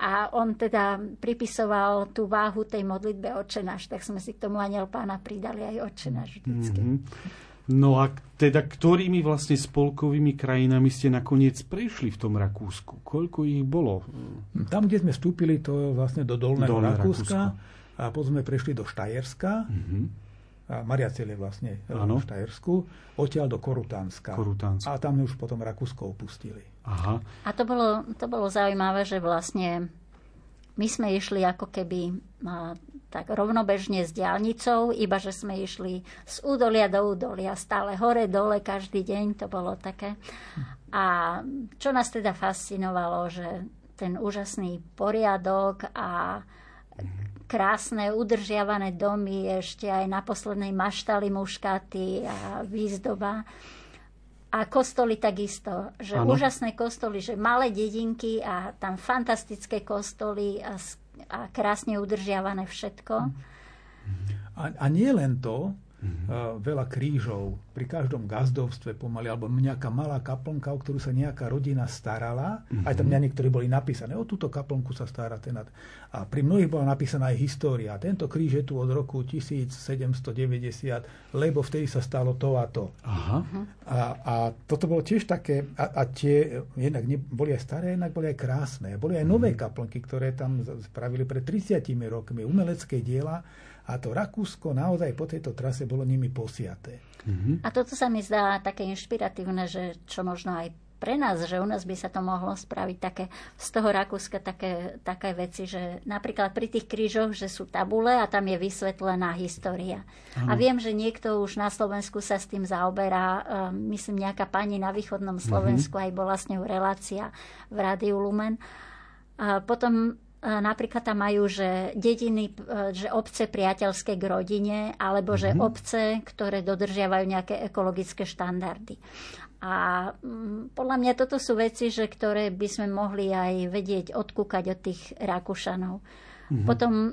A on teda pripisoval tú váhu tej modlitbe Otče náš. Tak sme si k tomu Anjel Pána pridali aj Otče náš vždycky. Mm-hmm. No a teda, ktorými vlastne spolkovými krajinami ste nakoniec prešli v tom Rakúsku? Koľko ich bolo? Tam, kde sme vstúpili, to vlastne do Dolného Dolné Rakúska. Rakúska. A potom sme prešli do Štajerska. Mm-hmm. A Mariacelweg vlastne v Štajersku. Odtiaľ do Korutánska. Korutánska. A tam už potom Rakúsko opustili. Aha. A to bolo, to bolo zaujímavé, že vlastne my sme išli ako keby tak rovnobežne s diaľnicou, iba že sme išli z údolia do údolia, stále hore, dole, každý deň, to bolo také. A čo nás teda fascinovalo, že ten úžasný poriadok a krásne udržiavané domy, ešte aj na poslednej maštali muškáty a výzdoba. A kostoly takisto, že ano. úžasné kostoly, že malé dedinky a tam fantastické kostoly a, a krásne udržiavané všetko. A, a nie len to, mm-hmm. uh, veľa krížov. Pri každom gazdovstve pomaly, alebo nejaká malá kaplnka, o ktorú sa nejaká rodina starala, mm-hmm. aj tam niektorí boli napísané, o túto kaplnku sa stará ten. A, a pri mnohých bola napísaná aj história. Tento kríž je tu od roku tisíc sedemsto deväťdesiat, lebo vtedy sa stalo to a to. Aha. A, a toto bolo tiež také, a, a tie jednak ne, boli aj staré, jednak boli aj krásne. Boli aj nové mm-hmm. kaplnky, ktoré tam spravili pred tridsiatimi rokmi, umelecké diela. A to Rakúsko naozaj po tejto trase bolo nimi posiaté. Mm-hmm. A toto sa mi zdá také inšpiratívne, že čo možno aj pre nás, že u nás by sa to mohlo spraviť také, z toho Rakúska také, také veci, že napríklad pri tých krížoch, že sú tabule a tam je vysvetlená história. Ano. A viem, že niekto už na Slovensku sa s tým zaoberá, myslím nejaká pani na východnom Slovensku, ano. Aj bola s ňou relácia v Rádiu Lumen. A potom napríklad tam majú, že dediny, že obce priateľské k rodine, alebo že mm-hmm. obce, ktoré dodržiavajú nejaké ekologické štandardy. A podľa mňa toto sú veci, že ktoré by sme mohli aj vedieť odkúkať od tých Rakúšanov. Mm-hmm. Potom,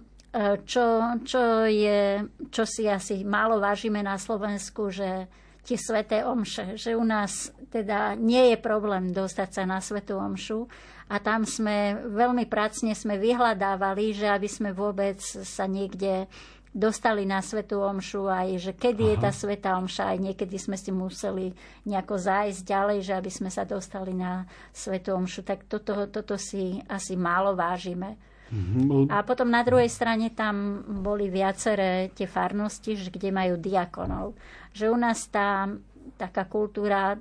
čo, čo, je, čo si asi málo vážime na Slovensku, že tie sväté omše, že u nás teda nie je problém dostať sa na svätú omšu, a tam sme veľmi pracne sme vyhľadávali, že aby sme vôbec sa niekde dostali na svätú omšu, aj že kedy Aha. je tá svätá omša, aj niekedy sme si museli nejako zájsť ďalej, že aby sme sa dostali na svätú omšu. Tak toto, toto si asi málo vážime. Mhm. A potom na druhej strane tam boli viaceré tie farnosti, kde majú diakonov. Že u nás tá taká kultúra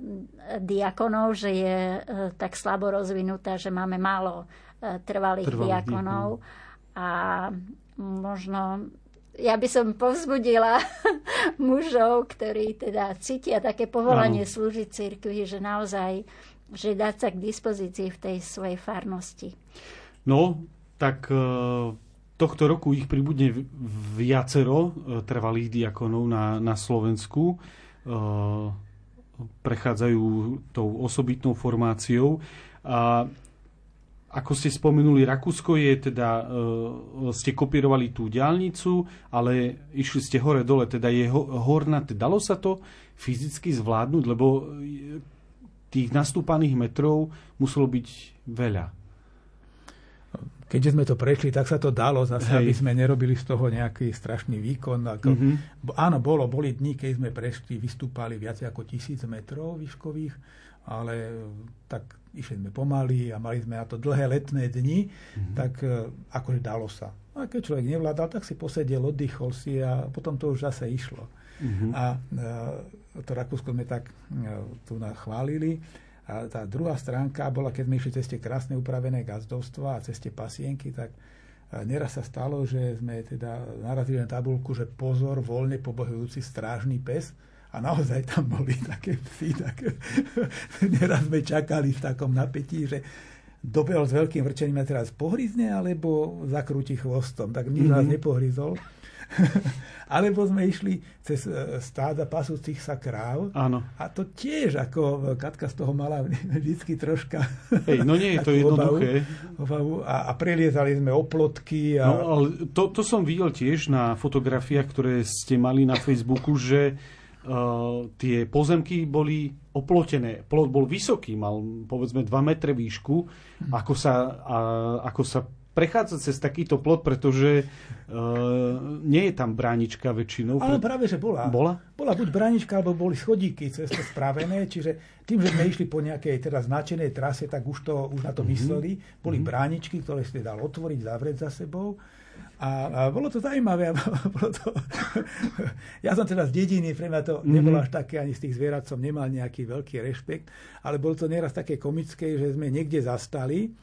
diakonov, že je e, tak slabo rozvinutá, že máme málo e, trvalých, trvalých diakonov. A možno ja by som povzbudila mužov, ktorí teda cítia také povolanie ano. Slúžiť cirkvi, že naozaj že dať sa k dispozícii v tej svojej farnosti. No, tak e, tohto roku ich pribudne viacero e, trvalých diakonov na, na Slovensku. E, prechádzajú tou osobitnou formáciou. A ako ste spomenuli, Rakúsko je teda, e, ste kopírovali tú diaľnicu, ale išli ste hore-dole, teda je ho, hornaté. Dalo sa to fyzicky zvládnuť, lebo tých nastúpaných metrov muselo byť veľa. Keďže sme to prešli, tak sa to dalo zase, Hej. aby sme nerobili z toho nejaký strašný výkon. Ako, mm-hmm. Áno, bolo, boli dní, keď sme prešli, vystúpali viac ako tisíc metrov výškových, ale tak išli sme pomaly a mali sme na to dlhé letné dni, mm-hmm. tak akože dalo sa. A keď človek nevládal, tak si posedel, oddychol si a potom to už zase išlo. Mm-hmm. A to Rakúsko sme tak tu nachválili. A tá druhá stránka bola, keď sme išli ceste krásne upravené gazdovstva a ceste pasienky, tak neraz sa stalo, že sme teda narazili na tabuľku, že pozor, voľne pobehujúci strážny pes. A naozaj tam boli také psi. Tak neraz sme čakali v takom napätí, že dobehol s veľkým vrčením a teraz pohryzne, alebo zakrúti chvostom. Tak nikto nás mm-hmm. nepohryzol. Alebo sme išli cez stáda pasúcich sa kráv. Áno. A to tiež, ako Katka z toho mala vždycky troška... Hej, no nie je to jednoduché. Obavu, obavu. A, a preliezali sme oplotky. A... No, ale to, to som videl tiež na fotografiách, ktoré ste mali na Facebooku, že uh, tie pozemky boli oplotené. Plot bol vysoký, mal povedzme dva metre výšku. Hm. Ako sa... A, ako sa prechádzať cez takýto plot, pretože e, nie je tam bránička väčšinou. Ale práve, že bola. Bola? Bola buď bránička, alebo boli schodíky cez to spravené, čiže tým, že sme išli po nejakej teda značenej trase, tak už, to, už na to mm-hmm. mysleli. Boli mm-hmm. bráničky, ktoré ste dal otvoriť, zavrieť za sebou. A, a bolo to zaujímavé. Bolo to... Ja som teda z dediny, pre mňa to mm-hmm. nebolo až také, ani z tých zvierat som nemal nejaký veľký rešpekt, ale bolo to nieraz také komické, že sme niekde zastali.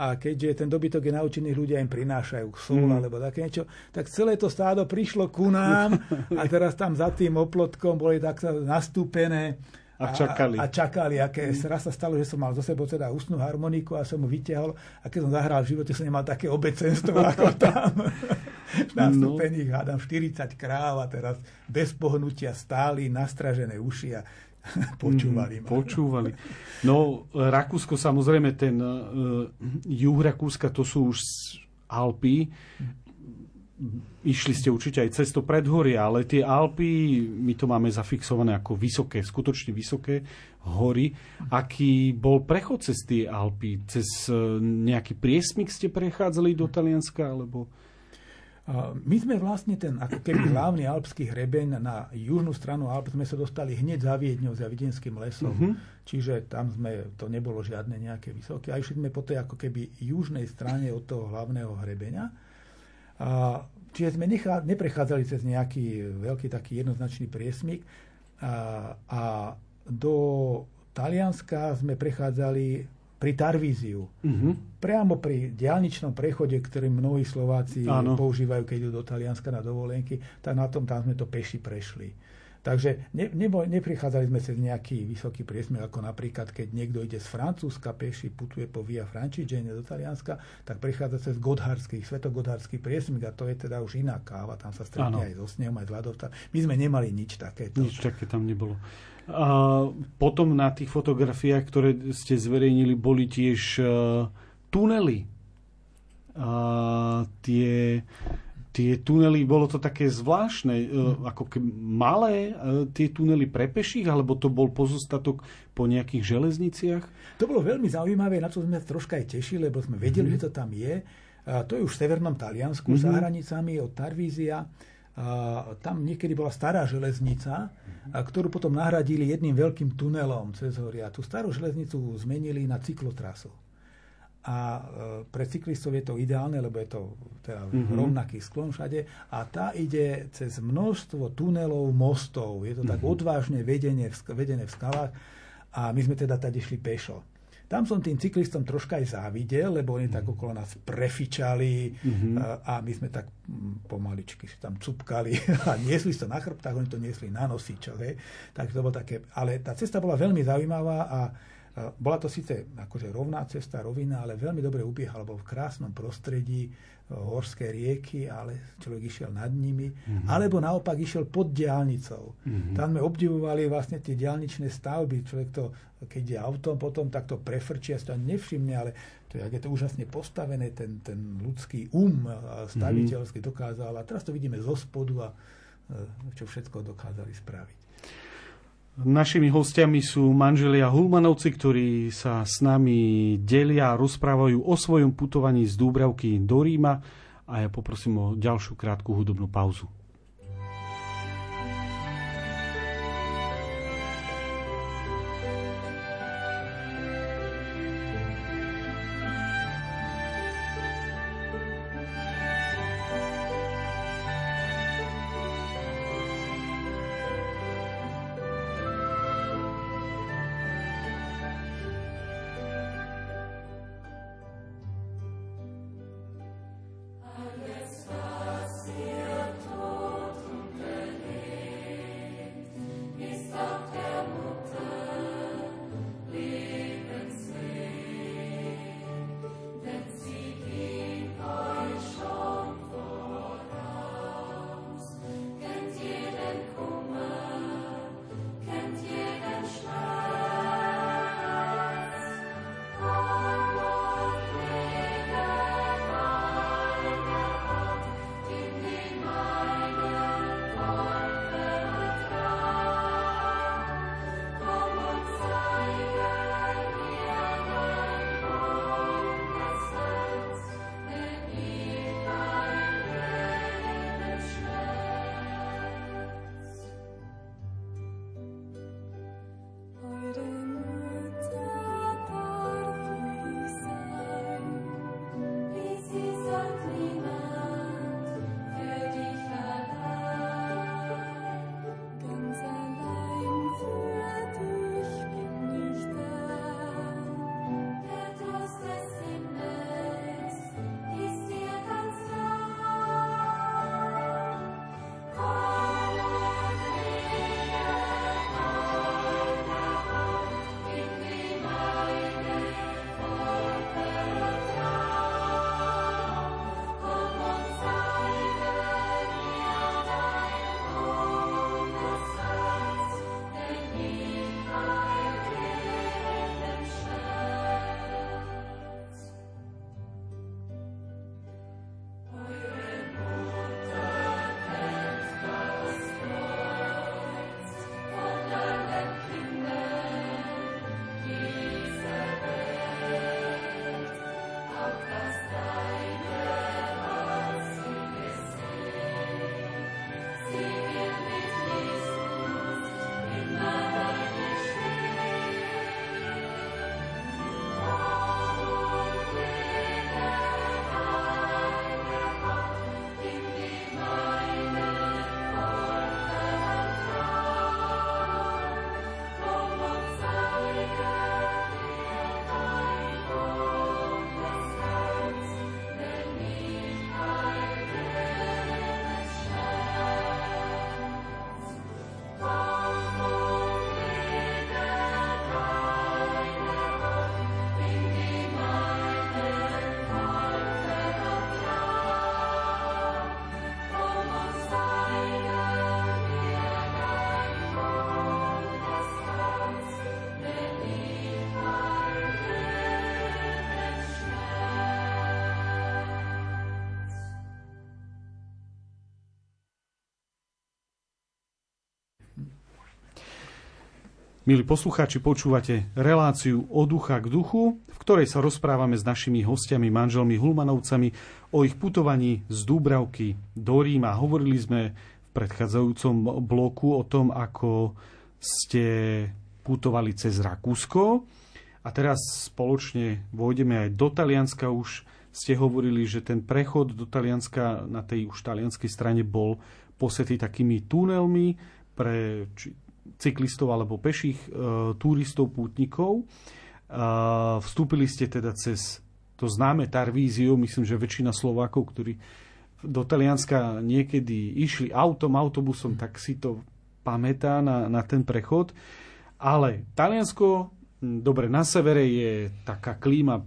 A keďže ten dobytok je naučený, ľudia im prinášajú sol mm. alebo také niečo, tak celé to stádo prišlo ku nám a teraz tam za tým oplotkom boli tak nastúpené a, a čakali. A čakali. A keď mm. raz sa stalo, že som mal zo sebou teda ústnu harmoniku a som mu vytiahol a keď som zahral v živote, som nemal také obecenstvo ako tam. Nastúpených, no. hádam, štyridsať kráv a teraz bez pohnutia stáli, nastražené uši a počúvali. Mm, počúvali. No, Rakúsko, samozrejme, ten uh, juh Rakúska, to sú už Alpy. Išli ste určite aj cez to predhorie, ale tie Alpy, my to máme zafixované ako vysoké, skutočne vysoké hory. Aký bol prechod cez tie Alpy? Cez uh, nejaký priesmyk ste prechádzali do Talianska, alebo... My sme vlastne ten, ako keby hlavný alpský hrebeň, na južnú stranu Alp sme sa dostali hneď za Viedňou, za Viedenským lesom. Uh-huh. Čiže tam sme, to nebolo žiadne nejaké vysoké. A išli sme po tej, ako keby, južnej strane od toho hlavného hrebeňa. A, čiže sme nechá, neprechádzali cez nejaký veľký, taký jednoznačný priesmyk. A, a do Talianska sme prechádzali pri Tarvíziu. Uh-huh. Priamo pri diaľničnom prechode, ktorý mnohí Slováci Áno. používajú, keď idú do Talianska na dovolenky, tak na tom tam sme to peši prešli. Takže ne, nebo, neprichádzali sme cez nejaký vysoký priesmiel, ako napríklad, keď niekto ide z Francúzska peši, putuje po Via Francigene do Talianska, tak prichádza cez Godhardský, svetogodhardský priesmik, a to je teda už iná káva, tam sa stretne Áno. aj so snehom, aj z ľadovca. My sme nemali nič takéto. Nič také tam nebolo. A potom na tých fotografiách, ktoré ste zverejnili, boli tiež uh, tunely. Uh, tie... Tie tunely, bolo to také zvláštne, ako malé tie tunely pre peších, alebo to bol pozostatok po nejakých železniciach? To bolo veľmi zaujímavé, na to sme troška aj tešili, lebo sme vedeli, mm-hmm. že to tam je. A to je už v severnom Taliansku, mm-hmm. za hranicami od Tarvízia. A tam niekedy bola stará železnica, ktorú potom nahradili jedným veľkým tunelom cez hory. A tú starú železnicu zmenili na cyklotrasu. A pre cyklistov je to ideálne, lebo je to teda mm-hmm. rovnaký sklon všade. A tá ide cez množstvo tunelov, mostov. Je to tak mm-hmm. odvážne vedenie v, vedené v skalách. A my sme teda tady šli pešo. Tam som tým cyklistom troška aj závidel, lebo oni tak okolo nás prefičali mm-hmm. a my sme tak pomaličky si tam cupkali a niesli to na chrbtách, oni to niesli na nosičoch. Tak to bolo také. Ale tá cesta bola veľmi zaujímavá a bola to síce akože rovná cesta, rovina, ale veľmi dobre ubiehala, bol v krásnom prostredí, horské rieky, ale človek išiel nad nimi, mm-hmm. alebo naopak išiel pod diaľnicou. Mm-hmm. Tam sme obdivovali vlastne tie diaľničné stavby, človek to, keď je autom potom, tak to prefrčí, ja si to nevšimne, ale to je, je to úžasne postavené, ten, ten ľudský um staviteľský mm-hmm. dokázal, a teraz to vidíme zo spodu a čo všetko dokázali spraviť. Našimi hostiami sú manželia Hulmanovci, ktorí sa s nami delia a rozprávajú o svojom putovaní z Dúbravky do Ríma, a ja poprosím o ďalšiu krátku hudobnú pauzu. Yes, I see a Milí poslucháči, počúvate reláciu Od ducha k duchu, v ktorej sa rozprávame s našimi hostiami, manželmi Hulmanovcami o ich putovaní z Dúbravky do Ríma. Hovorili sme v predchádzajúcom bloku o tom, ako ste putovali cez Rakúsko a teraz spoločne vôjdeme aj do Talianska. Už ste hovorili, že ten prechod do Talianska na tej už talianskej strane bol posetý takými tunelmi pre cyklistov alebo peších e, turistov, pútnikov. E, vstúpili ste teda cez to známe Tarvisium, myslím, že väčšina Slovákov, ktorí do Talianska niekedy išli autom, autobusom, tak si to pamätá na, na ten prechod. Ale Taliansko, dobre, na severe je taká klíma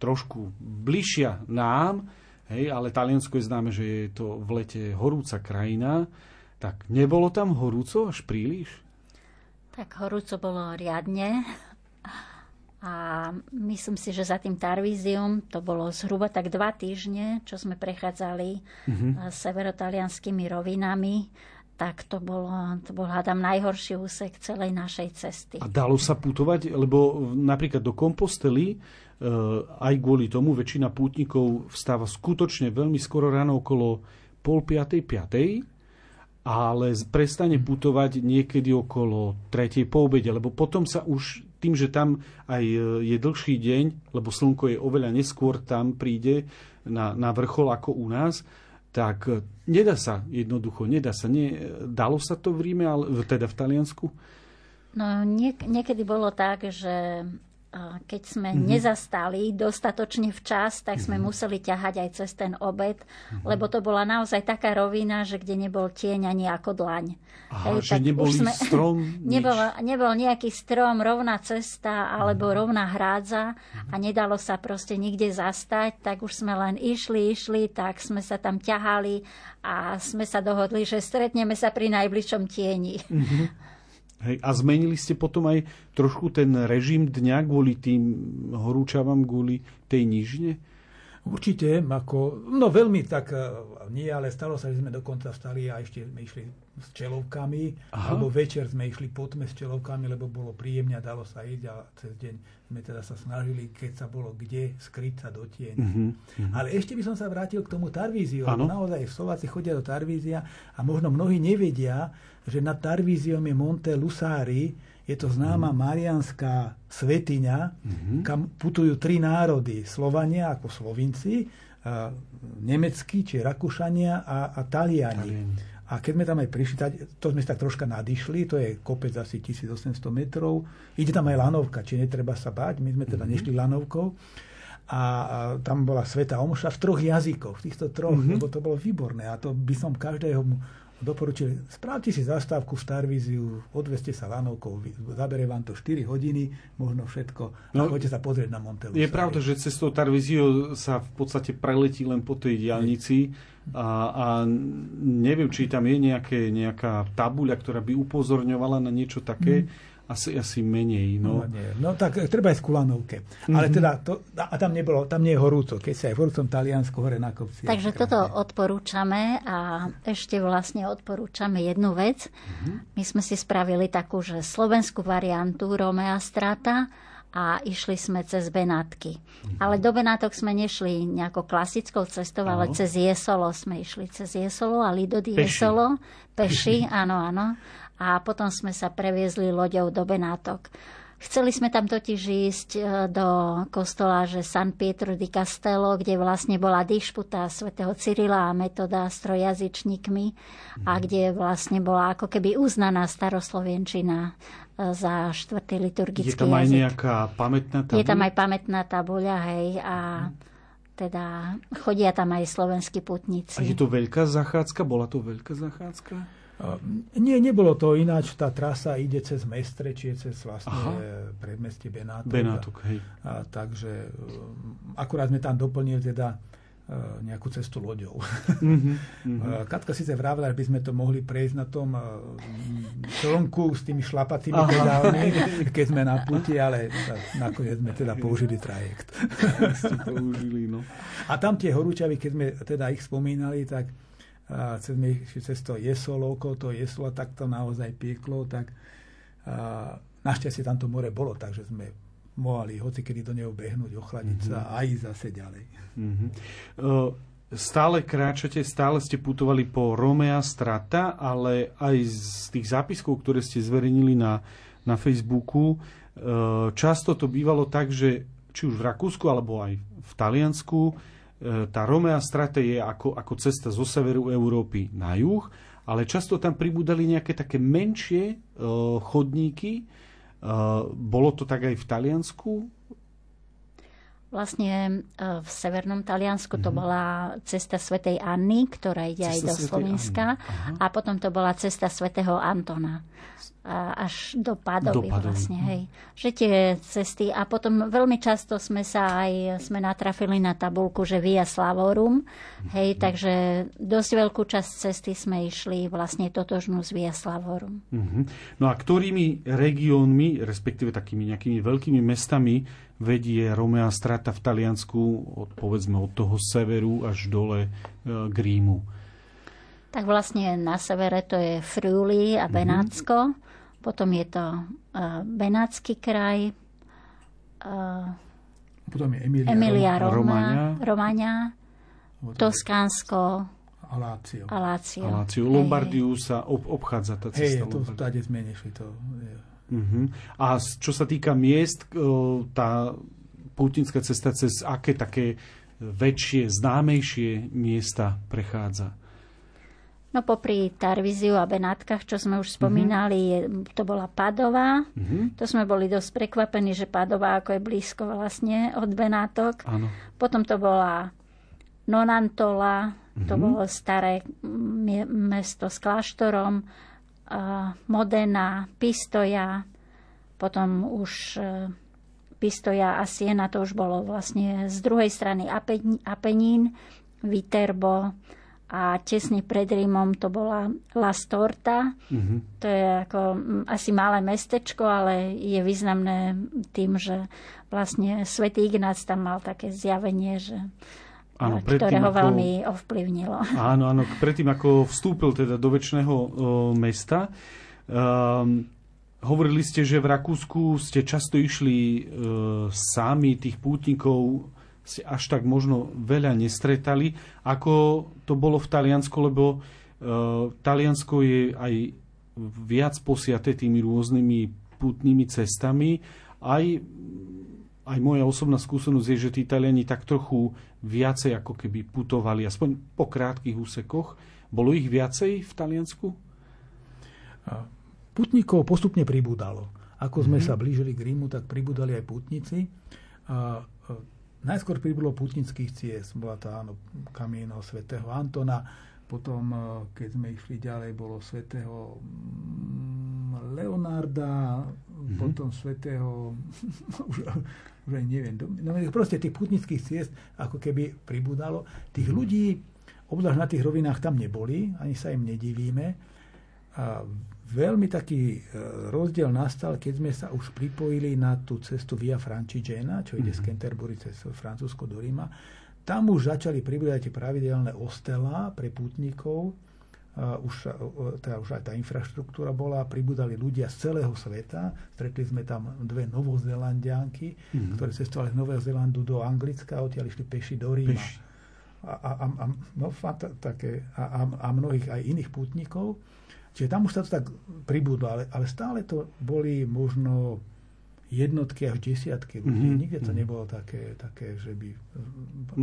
trošku bližšia nám, hej, ale Taliansko je známe, že je to v lete horúca krajina. Tak nebolo tam horúco až príliš? Tak horúco bolo riadne a myslím si, že za tým Tarvisium to bolo zhruba tak dva týždne, čo sme prechádzali uh-huh. severotalianskými rovinami, tak to bolo, to bol hádam najhorší úsek celej našej cesty. A dalo sa putovať, lebo napríklad do Kompostely, aj kvôli tomu väčšina pútnikov vstáva skutočne veľmi skoro ráno okolo pol piatej, piatej, ale prestane putovať niekedy okolo tretej po obede, lebo potom sa už tým, že tam aj je dlhší deň, lebo slnko je oveľa neskôr, tam príde na, na vrchol ako u nás, tak nedá sa jednoducho, nedá sa. Nie, dalo sa to v Ríme, ale teda v Taliansku? No niek- niekedy bolo tak, že keď sme mm-hmm. nezastali dostatočne včas, tak sme mm-hmm. museli ťahať aj cez ten obed, mm-hmm. lebo to bola naozaj taká rovina, že kde nebol tieň ani ako dlaň. Aha, Hej, že nebol sme... strom, nebol, nebol nejaký strom, rovná cesta alebo rovná hrádza mm-hmm. a nedalo sa proste nikde zastať, tak už sme len išli, išli, tak sme sa tam ťahali a sme sa dohodli, že stretneme sa pri najbližšom tieni. Mm-hmm. Hej, a zmenili ste potom aj trošku ten režim dňa kvôli tým horúčavám, kvôli tej nížine? Určite, ako, no veľmi tak nie, ale stalo sa, že sme dokonca vstali a ešte sme išli s čelovkami. Aha. Alebo večer sme išli po tme s čelovkami, lebo bolo príjemne a dalo sa ísť a cez deň sme teda sa snažili, keď sa bolo kde, skryť sa do tieň. Uh-huh, uh-huh. Ale ešte by som sa vrátil k tomu Tarvisiu. Naozaj Slováci chodia do Tarvisia a možno mnohí nevedia, že nad Tarvisiom je Monte Lussari. Je to známa marianská svetiňa, mm-hmm. kam putujú tri národy. Slovania ako Slovinci, nemeckí či Rakúšania a, a Taliani. Talien. A keď sme tam aj prišli, to sme sa tak troška nadišli, to je kopec asi tisícosemsto metrov. Ide tam aj lanovka, či netreba sa báť. My sme teda mm-hmm. nešli lanovkou. A tam bola sveta omša v troch jazykoch, v týchto troch, mm-hmm. lebo to bolo výborné. A to by som každého doporučili, správte si zastávku v Tarvisiu, odveste sa lanovkou, zabere vám to štyri hodiny, možno všetko, no, a choďte sa pozrieť na Monte Lussari. Je pravda, že cez to Tarvisio sa v podstate preletí len po tej diaľnici a, a neviem, či tam je nejaké, nejaká tabuľa, ktorá by upozorňovala na niečo také, mm. Asi, asi menej, no. No, nie. No tak treba aj z Kulanovke. Mm-hmm. Ale teda to, a tam nebolo, tam nie je horúco, keď sa aj v horúcom Taliansku hore na kopci. Takže toto odporúčame a ešte vlastne odporúčame jednu vec. Mm-hmm. My sme si spravili takú, že slovenskú variantu Romea Strata a išli sme cez Benátky. Mm-hmm. Ale do Benátok sme nešli nejakou klasickou cestou, ano. Ale cez Jesolo sme išli. Cez Jesolo a Lido di Jesolo. Peši, áno, áno. A potom sme sa previezli loďou do Benátok. Chceli sme tam totiž ísť do kostola, že San Pietro di Castello, kde vlastne bola dišputa svätého Cyrila a Metoda s trojazyčníkmi a kde vlastne bola ako keby uznaná staroslovenčina za štvrtý liturgický jazyk. Je tam aj nejaká pamätná tabuľa? Je tam aj pamätná tabuľa, hej, a teda chodia tam aj slovenskí putníci. A je to veľká zachádzka? Bola to veľká zachádzka? Nie, nebolo to ináč. Tá trasa ide cez Mestre, či je cez vlastne Aha. predmestie Benátok. Benátok, hej. A, takže akurát sme tam doplnili teda nejakú cestu loďou. Mm-hmm, mm-hmm. Katka síce vravila, že by sme to mohli prejsť na tom člnku s tými šlapacími pedálmi, keď sme na puti, ale nakoniec sme teda použili trajekt. Použili, no. A tam tie horúčavy, keď sme teda ich spomínali, tak a cez, cez to Jesolo, okolo toho Jesola, tak to naozaj pieklo, tak a, Našťastie tam to more bolo, takže sme mohli hocikedy do neho behnúť, ochladiť mm-hmm. sa a ísť zase ďalej. Mm-hmm. Uh... Stále kráčate, stále ste putovali po Romea Strata, ale aj z tých zápiskov, ktoré ste zverejnili na, na Facebooku, e, často to bývalo tak, že či už v Rakúsku, alebo aj v Taliansku, e, tá Romea Strata je ako, ako cesta zo severu Európy na juh, ale často tam pribúdali nejaké také menšie e, chodníky. E, bolo to tak aj v Taliansku? Vlastne v severnom Taliansku to bola cesta svätej Anny, ktorá ide cesta aj do Slovenska. A potom to bola cesta svätého Antona. Až do Padovy vlastne. Hej. Že tie cesty. A potom veľmi často sme sa aj sme natrafili na tabuľku, že Via Slavorum. Hej, takže dosť veľkú časť cesty sme išli vlastne totožnú z Via Slavorum. No a ktorými regiónmi, respektíve takými nejakými veľkými mestami vedie Romea Strata v Taliansku, od, povedzme od toho severu až dole k Rímu? Tak vlastne na severe to je Friuli a Benátsko, mm-hmm. potom je to uh, Benátsky kraj, uh, potom je Emilia, Emilia Romagna, Romagna, Toskánsko, Alácio. Alácio. Alácio. Lombardiu sa ob, obchádza tá cesta. Hej, to stáde sme nešli to... Je. Uh-huh. A čo sa týka miest, tá pútnická cesta cez aké také väčšie, známejšie miesta prechádza? No popri Tarvisiu a Benátkach, čo sme už spomínali, uh-huh. to bola Padova. Uh-huh. To sme boli dosť prekvapení, že Padova ako je blízko vlastne od Benátok. Áno. Potom to bola Nonantola, uh-huh. to bolo staré mesto s kláštorom. Modena, Pistoja, potom už Pistoja a Siena, to už bolo vlastne z druhej strany Apenín, Viterbo a tesne pred Rímom to bola La Storta. Mm-hmm. To je ako asi malé mestečko, ale je významné tým, že vlastne svätý Ignác tam mal také zjavenie, že Áno, ktoré ho veľmi ovplyvnilo. Áno, áno, predtým ako vstúpil teda do večného e, mesta. E, hovorili ste, že v Rakúsku ste často išli e, sami, tých pútnikov ste až tak možno veľa nestretali, ako to bolo v Taliansku, lebo e, Taliansko je aj viac posiaté tými rôznymi pútnymi cestami, aj Aj moja osobná skúsenosť je, že tí Taliani tak trochu viacej ako keby putovali, aspoň po krátkych úsekoch. Bolo ich viacej v Taliansku? Putníkov postupne pribúdalo. Ako sme mm-hmm. sa blížili k Rímu, tak pribúdali aj putníci. A najskôr pribudlo putnických ciest. Bola tá áno, Camino svätého Antona. Potom, keď sme išli ďalej, bolo svätého Leonarda, mm-hmm. potom svätého... už, už aj neviem. No, proste tých putnických ciest ako keby pribúdalo. Tých mm-hmm. ľudí, obzvlášť na tých rovinách, tam neboli, ani sa im nedivíme. A veľmi taký rozdiel nastal, keď sme sa už pripojili na tú cestu Via Francigena, čo ide mm-hmm. z Canterbury cez Francúzsko do Ríma. Tam už začali pribúdať pravidelné ostelá pre putníkov. Uh, už, uh, teda už aj tá infraštruktúra bola, pribúdali ľudia z celého sveta. Stretli sme tam dve Novozélandianky, mm-hmm. ktoré cestovali z Nového Zélandu do Anglicka a odtiaľ išli peši do Ríma. Peši. A, a, a, a, no, fakt, také, a, a, a mnohých aj iných pútnikov. Čiže tam už sa to tak pribúdlo, ale, ale stále to boli možno jednotky až desiatky ľudí. Mm-hmm. Nikde to nebolo také, také že by...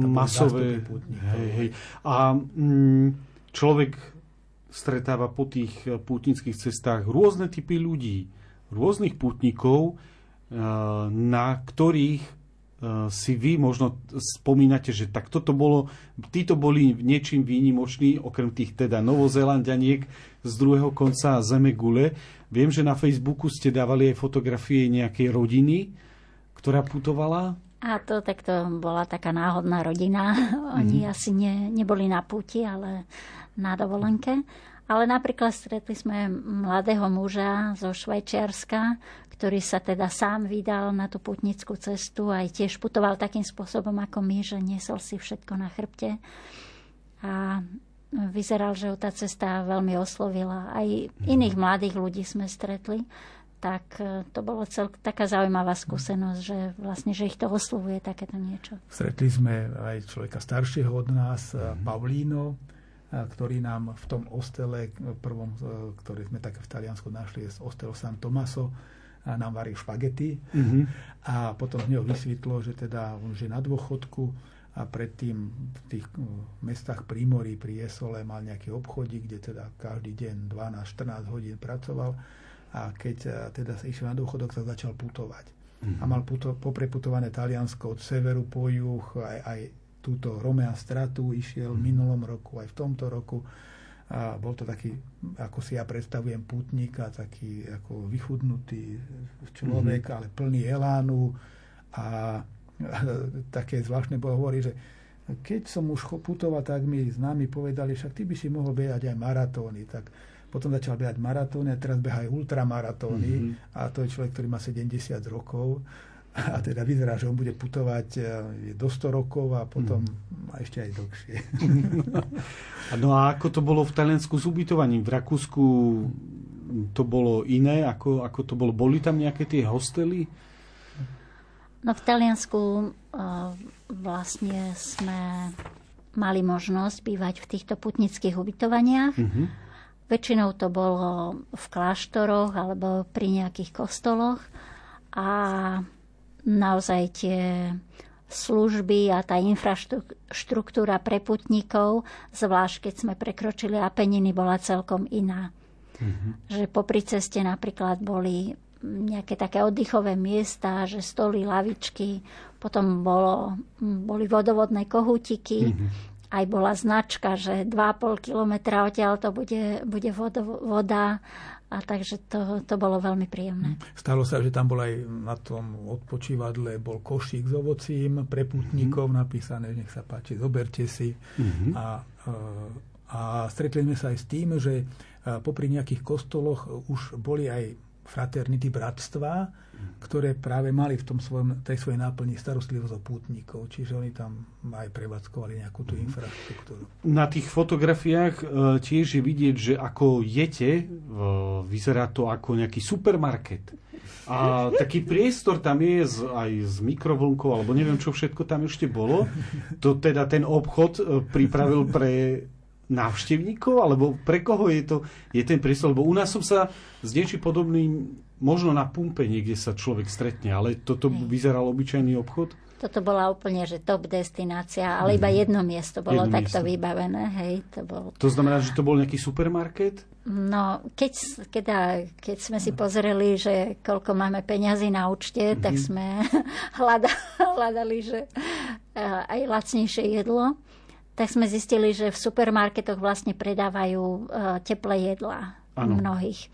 Masové. Hej, hej. A mm, človek stretáva po tých pútnických cestách rôzne typy ľudí, rôznych pútnikov, na ktorých si vy možno spomínate, že tak toto bolo, títo boli niečím výnimoční, okrem tých teda Novozélanďaniek z druhého konca zeme gule. Viem, že na Facebooku ste dávali aj fotografie nejakej rodiny, ktorá putovala. A to tak to bola taká náhodná rodina. Oni mm. asi ne, neboli na púti, ale na dovolenke. Ale napríklad stretli sme mladého muža zo Švajčiarska, ktorý sa teda sám vydal na tú pútnickú cestu a tiež putoval takým spôsobom ako my, že nesol si všetko na chrbte. A vyzeral, že ho tá cesta veľmi oslovila. Aj iných mladých ľudí sme stretli. tak to bolo celk, taká zaujímavá skúsenosť, že vlastne, že ich to oslovuje takéto niečo. Stretli sme aj človeka staršieho od nás, mm-hmm. Paulíno, ktorý nám v tom ostele, prvom, ktorý sme také v Taliansku našli, je ostel San Tomaso, a nám varil špagety. Mm-hmm. A potom z neho vysvetlo, že teda on je na dôchodku a predtým v tých mestách pri mori, pri Jesole mal nejaký obchodík, kde teda každý deň dvanásť štrnásť hodín pracoval. A keď teda sa išiel na dôchodok, sa začal putovať. Mm. A mal puto, popreputované Taliansko od severu po juh, aj, aj túto Romea Stratu išiel v minulom roku, aj v tomto roku. A bol to taký, ako si ja predstavujem, pútnika, taký ako vychudnutý človek, mm. ale plný elánu. A, a také zvláštne bolo, hovorí, že keď som už putoval, tak mi známi povedali, však ty by si mohol behať aj maratóny, tak potom začal behať maratóny a teraz behajú ultramaratóny mm-hmm. a to je človek, ktorý má sedemdesiat rokov a teda vyzerá, že on bude putovať do sto rokov a potom mm. a ešte aj dlhšie. No a ako to bolo v Taliansku s ubytovaním? V Rakúsku to bolo iné? Ako, ako to bolo? Boli tam nejaké tie hostely? No v Taliansku vlastne sme mali možnosť bývať v týchto putnických ubytovaniach. Mm-hmm. Väčšinou to bolo v kláštoroch alebo pri nejakých kostoloch a naozaj tie služby a tá infraštruktúra pre putníkov, zvlášť keď sme prekročili Apeniny, bola celkom iná. Mm-hmm. Že popri ceste napríklad boli nejaké také oddychové miesta, že stoly, lavičky, potom bolo, boli vodovodné kohútiky, mm-hmm. Aj bola značka, že dva a pol kilometra odtiaľ to bude, bude voda, voda. A takže to, to bolo veľmi príjemné. Stalo sa, že tam bol aj na tom odpočívadle bol košík s ovocím pre pútnikov mm-hmm. napísané, nech sa páči, zoberte si. Mm-hmm. A, a stretli sme sa aj s tým, že popri nejakých kostoloch už boli aj fraternity, bratstva, mm. ktoré práve mali v tom svojom, tej svojej náplni starostlivosť o pútnikov. Čiže oni tam aj prevádzkovali nejakú tú mm. infraštruktúru. Na tých fotografiách e, tiež je vidieť, že ako jete, e, vyzerá to ako nejaký supermarket. A taký priestor tam je z, aj z mikrovlnkou, alebo neviem, čo všetko tam ešte bolo. To teda ten obchod e, pripravil pre návštevníkov, alebo pre koho je to je ten priestor, lebo u nás som sa s niečím podobným, možno na pumpe niekde sa človek stretne, ale toto vyzeral obyčajný obchod? Toto bola úplne, že top destinácia, ale mm. iba jedno miesto bolo jedno takto miesto. Vybavené, hej, to bolo. To znamená, že to bol nejaký supermarket? No, keď, keď, keď sme si pozreli, že koľko máme peňazí na účte, mm-hmm. tak sme hľadali, hľadali, že aj lacnejšie jedlo. Tak sme zistili, že v supermarketoch vlastne predávajú teplé jedlá mnohých.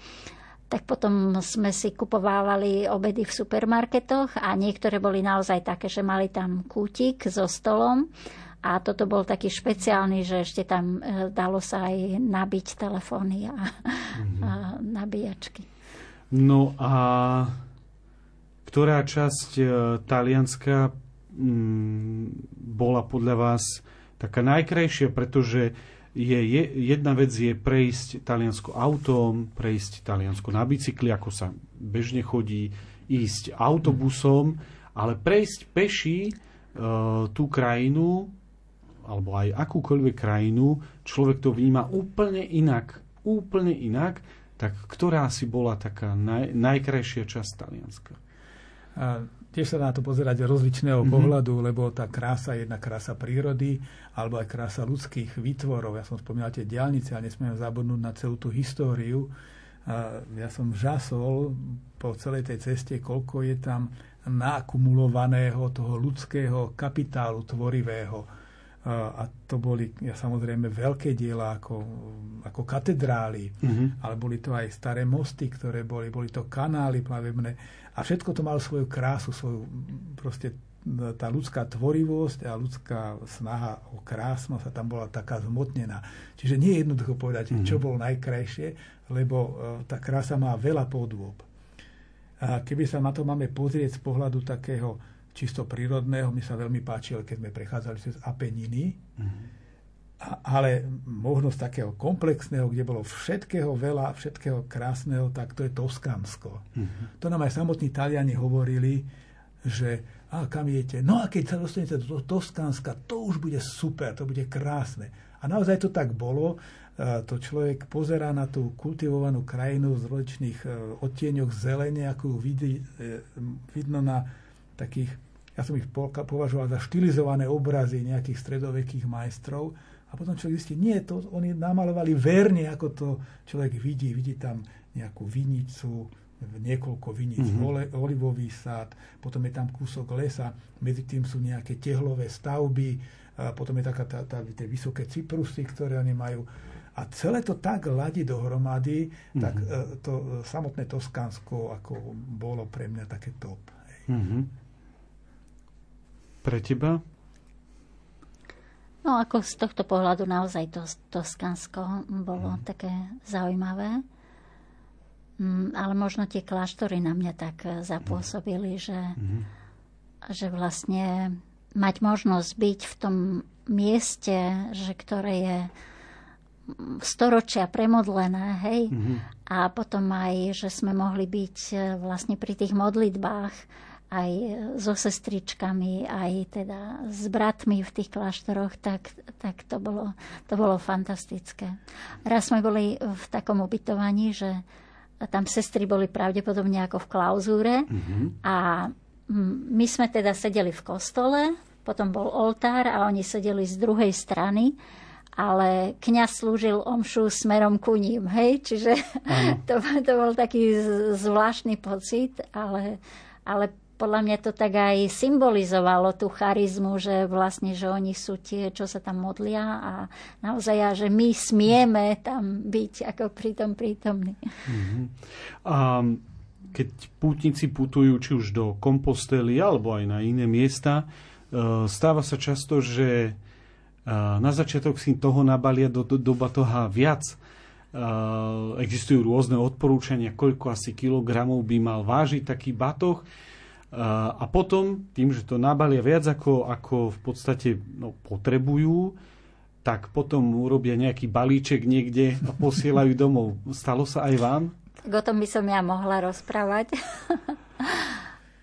Tak potom sme si kupovávali obedy v supermarketoch a niektoré boli naozaj také, že mali tam kútik so stolom a toto bol taký špeciálny, že ešte tam dalo sa aj nabiť telefóny a, mm-hmm. a nabíjačky. No a ktorá časť Talianska m, bola podľa vás taká najkrajšia, pretože je, je, jedna vec je prejsť Taliansko autom, prejsť Taliansko na bicykli, ako sa bežne chodí, ísť autobusom, ale prejsť peši e, tú krajinu, alebo aj akúkoľvek krajinu, človek to vníma úplne inak, úplne inak, tak ktorá si bola taká naj, najkrajšia časť Talianska? A tiež sa na to pozerať rozličného mm-hmm. pohľadu, lebo tá krása je jedna krása prírody alebo aj krása ľudských výtvorov. Ja som spomínal tie diaľnice, ale nesmiem zabudnúť na celú tú históriu. Ja som žasol po celej tej ceste, koľko je tam naakumulovaného toho ľudského kapitálu tvorivého. A to boli ja, samozrejme veľké diela ako, ako katedrály, mm-hmm. ale boli to aj staré mosty, ktoré boli, boli to kanály plavebné. A všetko to malo svoju krásu, svoju, proste tá ľudská tvorivosť a ľudská snaha o krásnosť a tam bola taká zmotnená. Čiže nie je jednoducho povedať, mm-hmm. čo bolo najkrajšie, lebo tá krása má veľa podôb. A keby sa na to máme pozrieť z pohľadu takého čisto prírodného, mi sa veľmi páčilo, keď sme prechádzali cez Apeniny, mm-hmm. a ale možnosť takého komplexného, kde bolo všetkého veľa, všetkého krásneho, tak to je Toskánsko. Uh-huh. To nám aj samotní Taliani hovorili, že a kam idete? No a keď sa dostanete do Toskánska, to už bude super, to bude krásne. A naozaj to tak bolo. To človek pozerá na tú kultivovanú krajinu z rozličných odtieňoch zelene, ako ju vidí, vidno na takých, ja som ich považoval za štilizované obrazy nejakých stredovekých majstrov. A potom človek zistí, nie, to oni namalovali verne, ako to človek vidí. Vidí tam nejakú vinicu, niekoľko viníc, mm-hmm. olivový sád, potom je tam kúsok lesa, medzi tým sú nejaké tehlové stavby, a potom je taká tá, tá, tie vysoké cyprusy, ktoré oni majú. A celé to tak ladí dohromady, mm-hmm. tak to samotné Toskánsko ako bolo pre mňa také top. Mm-hmm. Pre teba? No ako z tohto pohľadu naozaj to Toskánsko bolo mm. také zaujímavé. Mm, ale možno tie kláštory na mňa tak zapôsobili, že, mm. že vlastne mať možnosť byť v tom mieste, že ktoré je storočia premodlené, hej, mm-hmm. a potom aj, že sme mohli byť vlastne pri tých modlitbách aj so sestričkami, aj teda s bratmi v tých kláštoroch, tak, tak to bolo, to bolo fantastické. Raz sme boli v takom ubytovaní, že tam sestry boli pravdepodobne ako v klauzúre, mm-hmm. a my sme teda sedeli v kostole, potom bol oltár a oni sedeli z druhej strany, ale kňaz slúžil omšu smerom ku ním, hej? Čiže to, to bol taký zvláštny pocit, ale, ale podľa mňa to tak aj symbolizovalo tú charizmu, že vlastne, že oni sú tie, čo sa tam modlia a naozaj, a že my smieme tam byť ako pritom prítomní. Mm-hmm. A keď pútnici putujú či už do Kompostely alebo aj na iné miesta, stáva sa často, že na začiatok si toho nabalia do, do, do batoha viac. Existujú rôzne odporúčania, koľko asi kilogramov by mal vážiť taký batoh. A potom, tým, že to nabalia viac, ako, ako v podstate no, potrebujú, tak potom urobia nejaký balíček niekde a posielajú domov. Stalo sa aj vám? Tak o tom by som ja mohla rozprávať.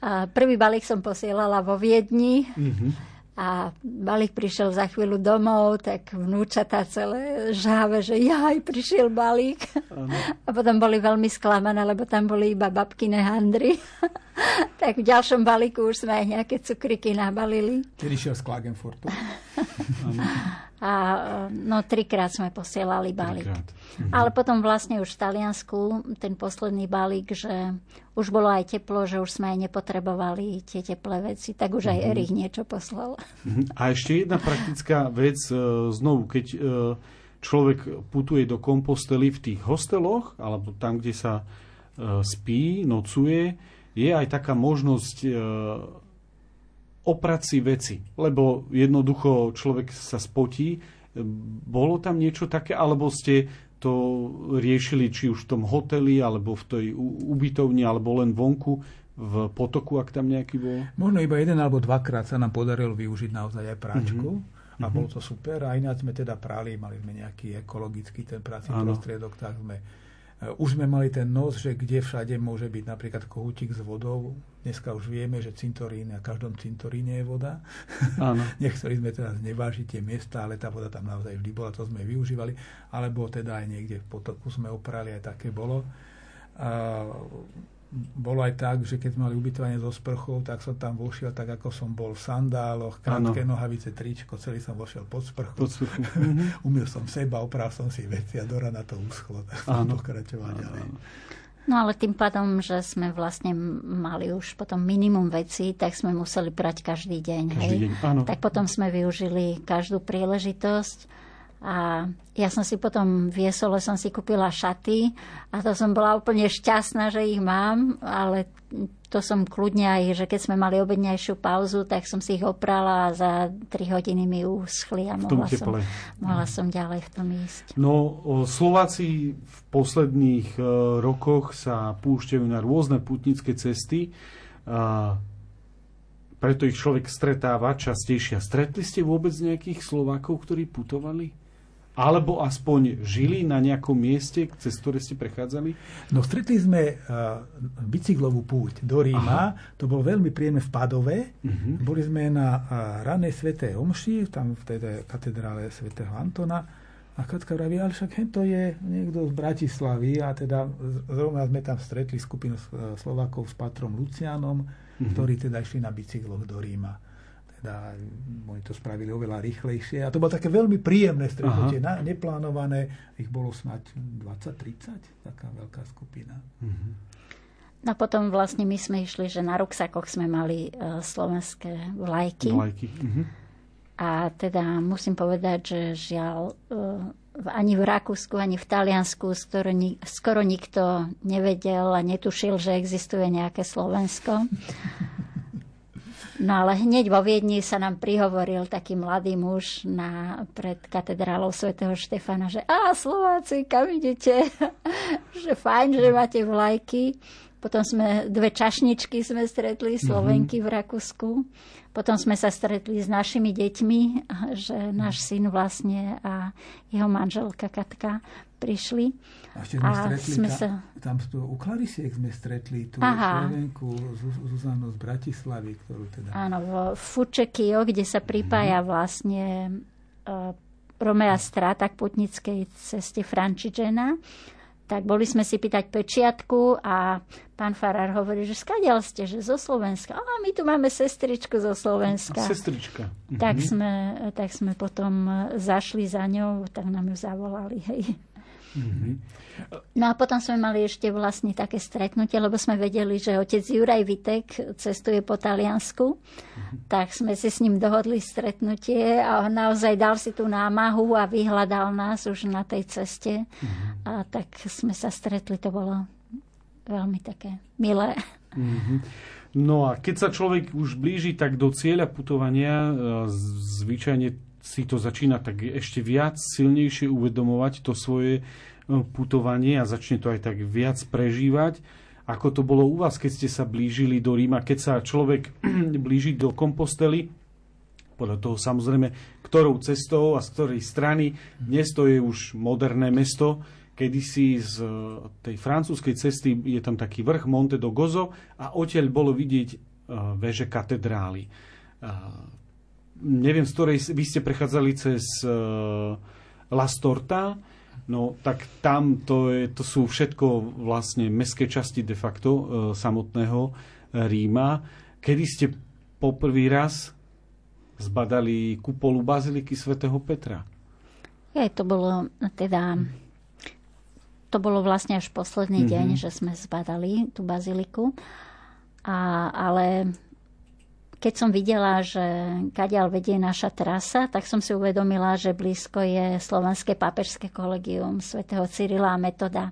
A prvý balík som posielala vo Viedni, mm-hmm. a balík prišiel za chvíľu domov, tak vnúčatá celé žáve, že jaj, prišiel balík. Ano. A potom boli veľmi sklamané, lebo tam boli iba babkine handry. Tak v ďalšom balíku už sme aj nejaké cukriky nabalili. Kedy šiel z Klagenfurtu? A no trikrát sme posielali balík. Mhm. Ale potom vlastne už v Taliansku ten posledný balík, že už bolo aj teplo, že už sme aj nepotrebovali tie teplé veci, tak už mhm. aj Erich niečo poslal. A ešte jedna praktická vec, znovu, keď človek putuje do Kompostely v tých hosteloch, alebo tam, kde sa spí, nocuje, je aj taká možnosť oprať si veci, lebo jednoducho človek sa spotí. Bolo tam niečo také, alebo ste to riešili či už v tom hoteli, alebo v tej ubytovni, alebo len vonku v potoku, ak tam nejaký bol? Možno iba jeden alebo dvakrát sa nám podarilo využiť naozaj aj práčku. Mm-hmm. A bolo to super. A ináč sme teda prali, mali sme nejaký ekologický ten prací prostriedok, tak sme... Už sme mali ten nos, že kde všade môže byť napríklad kohútik s vodou. Dneska už vieme, že cintorín, na každom cintoríne je voda. Áno. Niektorí sme teraz nevážili tie miesta, ale tá voda tam naozaj vždy bola, to sme využívali. Alebo teda aj niekde v potoku sme oprali, aj také bolo. A bolo aj tak, že keď sme mali ubytovanie so sprchou, tak som tam vošiel tak, ako som bol v sandáloch, krátke Áno. nohavice, tričko, celý som vošiel pod sprchu. Pod sprchu. Umyl som seba, opral som si veci a do rana to uschlo. Tak som pokračoval ďalej. No ale tým pádom, že sme vlastne mali už potom minimum vecí, tak sme museli brať každý deň. Každý deň. Tak potom sme využili každú príležitosť. A ja som si potom v Jesole som si kúpila šaty a to som bola úplne šťastná, že ich mám, ale to som kľudne aj, že keď sme mali obedňajšiu pauzu, tak som si ich oprala a za tri hodiny mi uschli a mohla, som, mohla som ďalej v tom ísť. No, Slováci v posledných rokoch sa púšťajú na rôzne putnické cesty, a preto ich človek stretáva častejšie. Stretli ste vôbec nejakých Slovákov, ktorí putovali? alebo aspoň žili na nejakom mieste, cez ktoré ste prechádzali? No, stretli sme uh, bicyklovú púť do Ríma. Aha. To bolo veľmi príjemné v Padove. Uh-huh. Boli sme na uh, ranej svätej omši, tam v tej katedrále svätého Antona. A Katka vraví, ale však hento je niekto z Bratislavy. A teda zrovna sme tam stretli skupinu Slovákov s patrom Lucianom, uh-huh. ktorí teda išli na bicykloch do Ríma. A oni to spravili oveľa rýchlejšie. A to bolo také veľmi príjemné stretnutie, na, neplánované. Ich bolo snáď dvadsať tridsať, taká veľká skupina. Mm-hmm. No potom vlastne my sme išli, že na ruksakoch sme mali uh, slovenské vlajky. vlajky. Mm-hmm. A teda musím povedať, že žiaľ, uh, ani v Rakúsku, ani v Taliansku skoro, ni- skoro nikto nevedel a netušil, že existuje nejaké Slovensko. No ale hneď vo Viedni sa nám prihovoril taký mladý muž na, pred katedrálou svätého Štefana, že a Slováci, kam idete? Že fajn, že máte vlajky. Potom sme dve čašničky sme stretli, Slovenky v Rakúsku. Potom sme sa stretli s našimi deťmi, že náš syn vlastne a jeho manželka Katka prišli. A ešte sme a stretli, sme sa... tam, tam u Klarisiek sme stretli tú Slovenku Zuzanu z Bratislavy, ktorú teda... Áno, v Fučekio, kde sa pripája mm. vlastne uh, Romea Strata k putnickej ceste Františkana. Tak boli sme si pýtať pečiatku a pán farár hovorí, že skadiaľ ste, že zo Slovenska. A my tu máme sestričku zo Slovenska. Sestrička. Tak, mhm. sme, tak sme potom zašli za ňou, tak nám ju zavolali, hej. Mm-hmm. No a potom sme mali ešte vlastne také stretnutie, lebo sme vedeli, že otec Juraj Vitek cestuje po Taliansku, mm-hmm. tak sme si s ním dohodli stretnutie a naozaj dal si tú námahu a vyhľadal nás už na tej ceste, mm-hmm. a tak sme sa stretli, to bolo veľmi také milé. Mm-hmm. No a keď sa človek už blíži tak do cieľa putovania, zvyčajne si to začína tak ešte viac silnejšie uvedomovať to svoje putovanie a začne to aj tak viac prežívať. Ako to bolo u vás, keď ste sa blížili do Ríma, keď sa človek blíži do Kompostely, podľa toho samozrejme, ktorou cestou a z ktorej strany. Dnes to je už moderné mesto, kedysi z tej francúzskej cesty je tam taký vrch Monte do Gozo a odtiaľ bolo vidieť veže katedrály. Neviem, z ktorej vy ste prechádzali cez uh, La Storta, no tak tam to, je, to sú všetko vlastne mestské časti de facto uh, samotného Ríma. Kedy ste poprvý raz zbadali kupolu baziliky svätého Petra? Aj to bolo teda... To bolo vlastne až posledný mm-hmm. deň, že sme zbadali tú baziliku. A, ale... Keď som videla, že kadiaľ vedie naša trasa, tak som si uvedomila, že blízko je Slovenské pápežské kolegium svätého Cyrila a Metoda.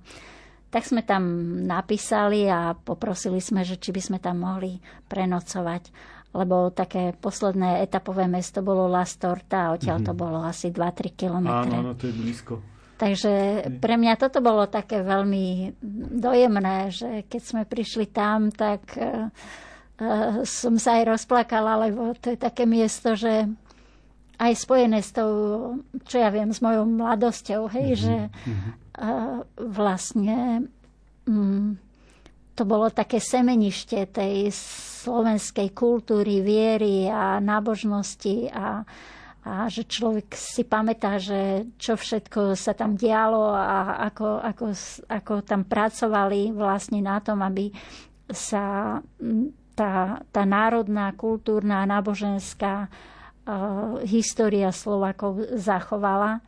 Tak sme tam napísali a poprosili sme, že či by sme tam mohli prenocovať. Lebo také posledné etapové mesto bolo La Storta a odtiaľ to bolo asi dva tri kilometre. Áno, áno, to je blízko. Takže pre mňa toto bolo také veľmi dojemné, že keď sme prišli tam, tak... Uh, som sa aj rozplakala, lebo to je také miesto, že aj spojené s tou, čo ja viem, s mojou mladosťou, hej, mm-hmm. že uh, vlastne um, to bolo také semenište tej slovenskej kultúry, viery a nábožnosti a, a že človek si pamätá, že čo všetko sa tam dialo a ako, ako, ako tam pracovali vlastne na tom, aby sa... Um, Tá, tá národná, kultúrna, náboženská e, história Slovákov zachovala.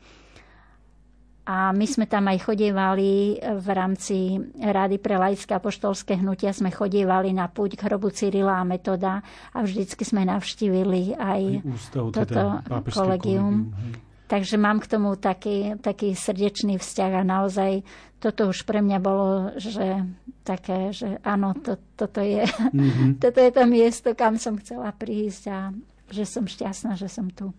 A my sme tam aj chodievali v rámci Rady pre laické apoštolské hnutia, sme chodievali na púť k hrobu Cyrila a Metoda a vždycky sme navštívili aj, aj ústav, toto teda kolegium. kolegium Takže mám k tomu taký, taký srdečný vzťah a naozaj toto už pre mňa bolo, že také, že áno, to, toto, je, mm-hmm. toto je to miesto, kam som chcela prísť a že som šťastná, že som tu.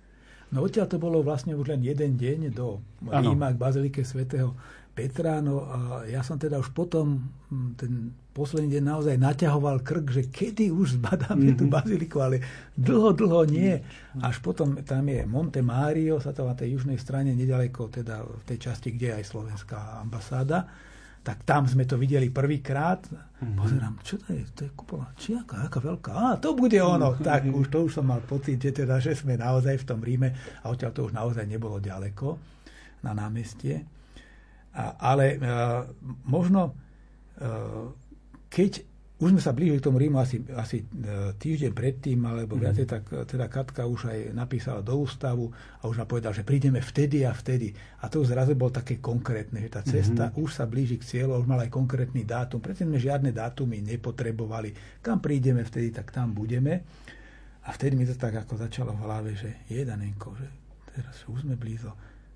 No odtiaľ to bolo vlastne už len jeden deň do Ríma k bazilike svätého Petra. No a ja som teda už potom ten posledný deň naozaj naťahoval krk, že kedy už zbadáme mm-hmm. tú baziliku, ale dlho, dlho nie. Až potom tam je Monte Mario, sa to na tej južnej strane, nedaleko teda v tej časti, kde je aj slovenská ambasáda. Tak tam sme to videli prvýkrát. Mm-hmm. Pozerám, čo to je? To je kupola. Čiaka, aká veľká. Á, to bude ono. Mm-hmm. Tak už to už som mal pocit, že teda, že sme naozaj v tom Ríme a odtiaľ to už naozaj nebolo ďaleko na námestie. A, ale e, možno, e, keď už sme sa blížili k tomu Rímu asi, asi týždeň predtým, alebo mm-hmm. viacej, tak teda Katka už aj napísala do ústavu a už napovedala, že prídeme vtedy a vtedy. A to už zrazu bolo také konkrétne, že tá cesta mm-hmm. už sa blíži k cieľu a už mal aj konkrétny dátum. Predtým sme žiadne dátumy nepotrebovali. Kam prídeme vtedy, tak tam budeme. A vtedy mi to tak ako začalo v hlave, že jedanenko, že teraz už sme blízo.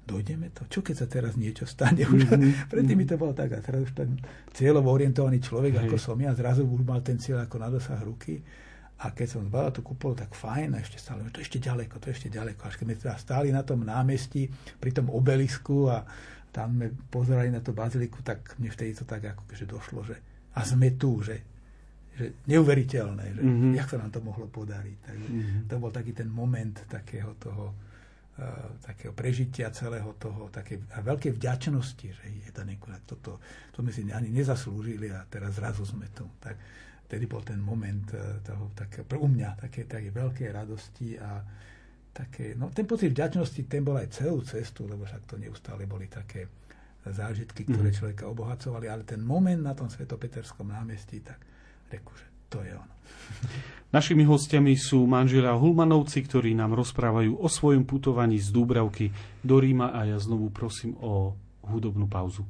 Dojdeme to? Čo keď sa teraz niečo stane? Už, mm-hmm. Predtým mi to bolo tak. A teraz už ten cieľovo orientovaný človek, hej, ako som ja, zrazu už mal ten cieľ ako na dosah ruky. A keď som zbadal tú kupolu, tak fajn, a ešte stále, to ešte ďaleko, to ešte ďaleko. Až keď sme teda stáli na tom námestí, pri tom obelisku a tam sme pozerali na tú baziliku, tak mne vtedy to tak ako keže došlo, že a sme tu, že, že neuveriteľné, že mm-hmm. jak sa nám to mohlo podariť. Takže mm-hmm. to bol taký ten moment takého toho takého prežitia celého toho, také veľkej vďačnosti, že jedanenko, toto, to my si ani nezaslúžili a teraz zrazu sme tu. Tak tedy bol ten moment toho, tak, pre mňa také, také veľké radosti a také, no ten pocit vďačnosti, ten bol aj celú cestu, lebo však to neustále boli také zážitky, ktoré človeka obohacovali, ale ten moment na tom Svetopeterskom námestí, tak reku, že to je ono. Našimi hostiami sú manželia Hulmanovci, ktorí nám rozprávajú o svojom putovaní z Dúbravky do Ríma a ja znovu prosím o hudobnú pauzu.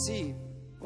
Sì,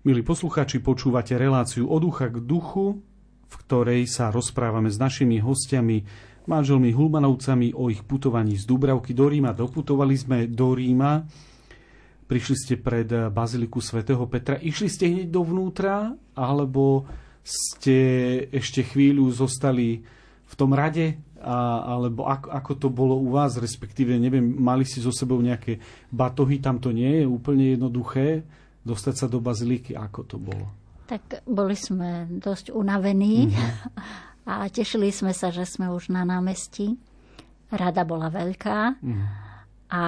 Milí poslucháči, počúvate reláciu Od ducha k duchu, v ktorej sa rozprávame s našimi hostiami, manželmi Hulmanovcami, o ich putovaní z Dúbravky do Ríma. Doputovali sme do Ríma, prišli ste pred baziliku svätého Petra. Išli ste hneď dovnútra, alebo ste ešte chvíľu zostali v tom rade? A, alebo ako, ako to bolo u vás, respektíve, neviem, mali ste so sebou nejaké batohy? Tam to nie je úplne jednoduché. Dostať sa do baziliky, ako to bolo? Tak boli sme dosť unavení mm-hmm. a tešili sme sa, že sme už na námestí. Rada bola veľká mm-hmm. a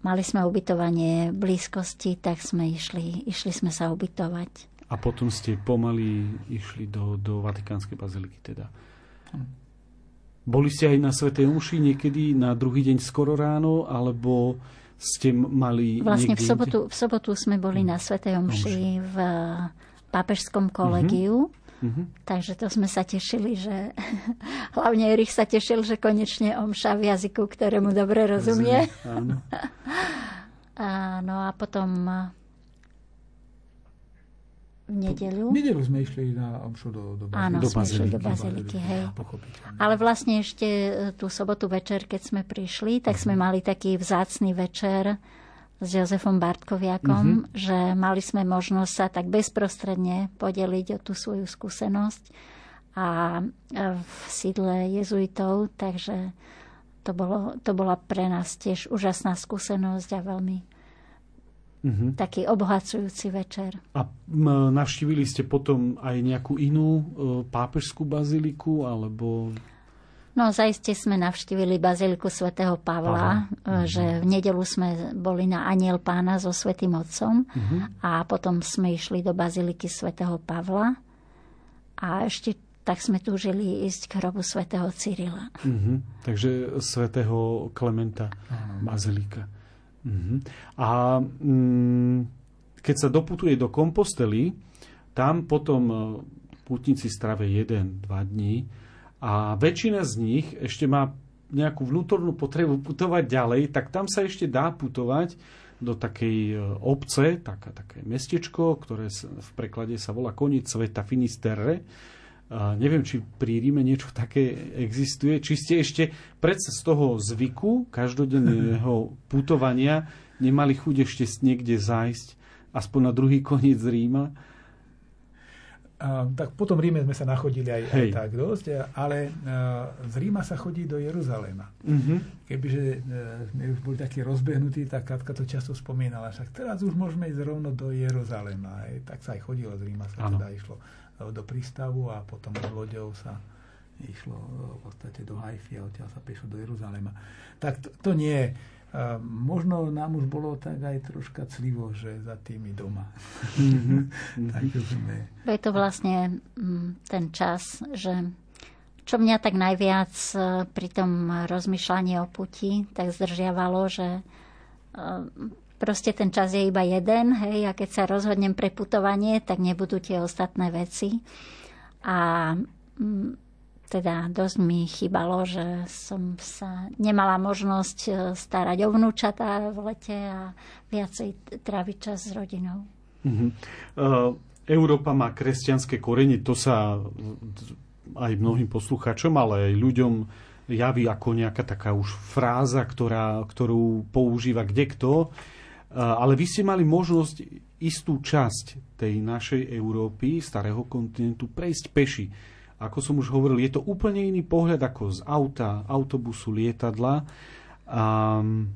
mali sme ubytovanie v blízkosti, tak sme išli, išli sme sa ubytovať. A potom ste pomaly išli do, do Vatikánskej baziliky teda. Boli ste aj na svätej omši niekedy na druhý deň skoro ráno, alebo... Ste mali vlastne v sobotu, v sobotu sme boli na svätej omši v pápežskom kolegiu, uh-huh. takže to sme sa tešili, že hlavne Erich sa tešil, že konečne omša v jazyku, ktorému dobre rozumie. Áno. A, no a potom v nedeľu. V nedeľu sme išli na omšu do, do baziliky. Áno, do sme baziliky. Išli do baziliky, hej. Ale vlastne ešte tú sobotu večer, keď sme prišli, tak uh-huh. sme mali taký vzácny večer s Jozefom Bartkoviakom, uh-huh. že mali sme možnosť sa tak bezprostredne podeliť o tú svoju skúsenosť a v sídle jezuitov, takže to, bolo, to bola pre nás tiež úžasná skúsenosť a veľmi Uh-huh. taký obohacujúci večer. A m, navštívili ste potom aj nejakú inú e, pápežskú baziliku, alebo... No, zaiste sme navštívili baziliku svätého Pavla, uh-huh. že v nedeľu sme boli na Anjel Pána so svätým Otcom uh-huh. a potom sme išli do baziliky svätého Pavla a ešte tak sme túžili ísť k hrobu svätého Cyrila. Uh-huh. Takže svätého Klementa uh-huh. bazilika. Uh-huh. A um, keď sa doputuje do Kompostely, tam potom uh, pútnici strave jeden až dva dní a väčšina z nich ešte má nejakú vnútornú potrebu putovať ďalej, tak tam sa ešte dá putovať do takej uh, obce, taká, také mestečko, ktoré sa, v preklade sa volá Koniec sveta, Finisterre. Uh, neviem, či pri Ríme niečo také existuje. Či ste ešte predsa z toho zvyku každodenného putovania nemali chuť ešte niekde zájsť, aspoň na druhý koniec Ríma? Uh, tak potom Ríme sme sa nachodili aj, aj tak dosť, ale uh, z Ríma sa chodí do Jeruzaléma. Uh-huh. Kebyže sme uh, už boli takí rozbehnutí, tak Katka to často spomínala, však teraz už môžeme ísť rovno do Jeruzaléma. Aj, tak sa aj chodilo z Ríma, sa ano. Teda išlo do prístavu a potom loďou sa išlo v podstate do Haify a odtiaľ sa pešlo do Jeruzalema. Tak to, to nie. Možno nám už bolo tak aj troška clivo, že za tými doma. Takže sme... Je to vlastne ten čas, že čo mňa tak najviac pri tom rozmýšľaní o puti tak zdržiavalo, že proste ten čas je iba jeden, hej, a keď sa rozhodnem pre putovanie, tak nebudú tie ostatné veci. A Teda dosť mi chýbalo, že som sa nemala možnosť starať o vnúčatá v lete a viacej tráviť čas s rodinou. Uh-huh. Uh, Európa má kresťanské korene, to sa aj mnohým poslucháčom, ale aj ľuďom javí ako nejaká taká už fráza, ktorá, ktorú používa kdekto. Uh, ale vy ste mali možnosť istú časť tej našej Európy, starého kontinentu, prejsť peši. Ako som už hovoril, je to úplne iný pohľad ako z auta, autobusu, lietadla. Um,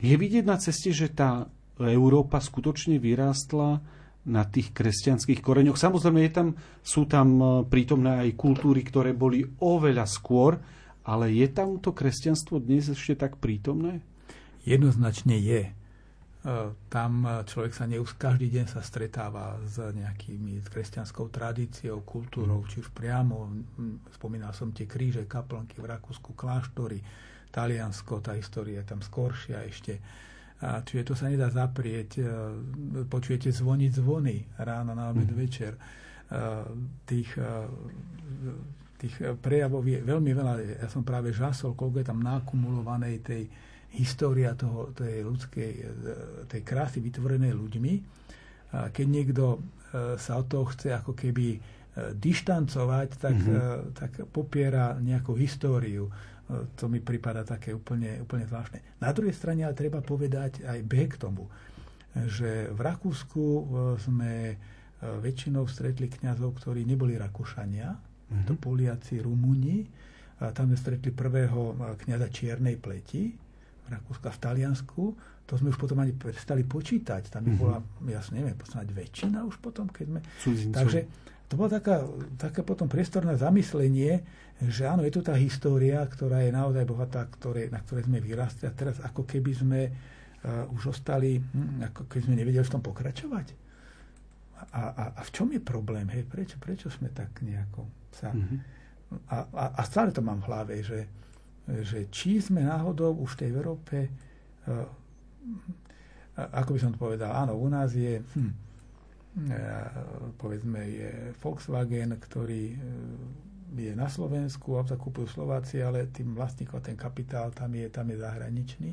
je vidieť na ceste, že tá Európa skutočne vyrástla na tých kresťanských koreňoch. Samozrejme, je tam, sú tam prítomné aj kultúry, ktoré boli oveľa skôr, ale je tam to kresťanstvo dnes ešte tak prítomné? Jednoznačne je. Tam človek sa neus... každý deň sa stretáva s nejakými kresťanskou tradíciou, kultúrou, či už priamo. Spomínal som tie kríže, kaplnky v Rakúsku, kláštory, Taliansko, tá história je tam skoršia ešte. A čiže to sa nedá zaprieť. Počujete zvoniť zvony ráno, na obed, večer. Tých, tých prejavov je veľmi veľa. Ja som práve žasol, koľko je tam nakumulovanej tej história toho, tej ľudskej, tej krásy vytvorenej ľuďmi. Keď niekto sa od toho chce ako keby dištancovať, tak, mm-hmm. tak popiera nejakú históriu. To mi pripadá také úplne, úplne zvláštne. Na druhej strane ale treba povedať aj B k tomu, že v Rakúsku sme väčšinou stretli kňazov, ktorí neboli Rakúšania, mm-hmm. to Poliaci, Rumúni. Tam sme stretli prvého kňaza čiernej pleti, Rakúska, v Taliansku, to sme už potom ani prestali počítať. Tam mm-hmm. bola, ja si neviem, posnáď väčšina už potom, keď sme... Cudzín, takže to bolo taká, také potom priestorné zamyslenie, že áno, je tu tá história, ktorá je naozaj bohatá, ktoré, na ktorej sme vyrastli a teraz ako keby sme uh, už ostali, hm, ako keby sme nevedeli v tom pokračovať. A, a, a v čom je problém? Hej, prečo, prečo sme tak nejako sa... Mm-hmm. A, a, a stále to mám v hlave, že že či sme náhodou už v tej Európe, uh, ako by som to povedal, áno, u nás je, hm, uh, povedzme, je Volkswagen, ktorý uh, je na Slovensku, auta kupujú Slováci, ale tým vlastníkom, ten kapitál tam je, tam je zahraničný.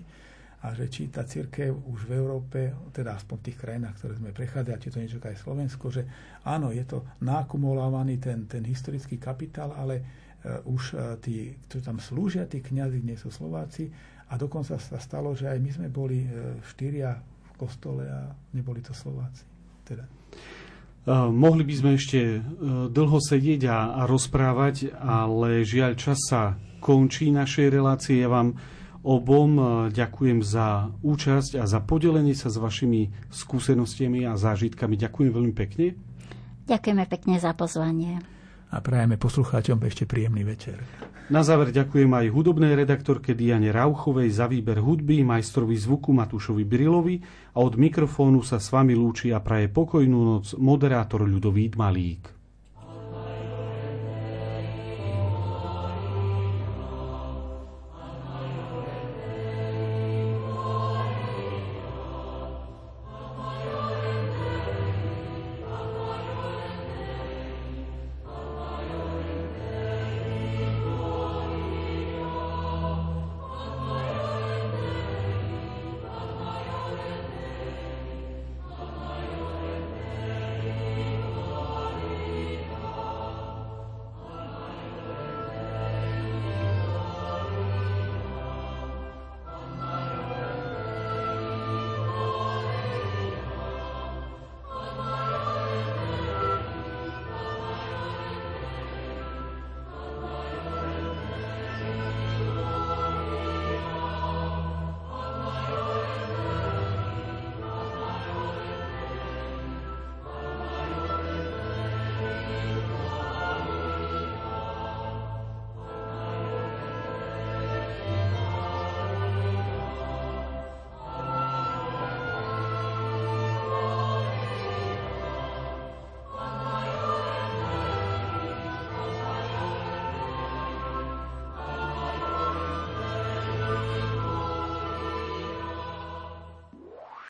A že či tá cirkev už v Európe, teda aspoň v tých krajinách, ktoré sme prechádzali, či to niečo aj Slovensko, že áno, je to nakumulovaný ten, ten historický kapitál, ale Uh, už uh, tí, ktorí tam slúžia, tí kňazi nie sú Slováci a dokonca sa stalo, že aj my sme boli uh, štyria v kostole a neboli to Slováci. Teda. Uh, mohli by sme ešte uh, dlho sedieť a, a rozprávať, ale žiaľ čas sa končí našej relácie. Ja vám obom uh, ďakujem za účasť a za podelenie sa s vašimi skúsenostiami a zážitkami. Ďakujem veľmi pekne. Ďakujeme pekne za pozvanie. A prajeme poslucháčom ešte príjemný večer. Na záver ďakujem aj hudobnej redaktorke Diane Rauchovej za výber hudby, majstrovi zvuku Matúšovi Brilovi a od mikrofónu sa s vami lúči a praje pokojnú noc moderátor Ľudovít Malík.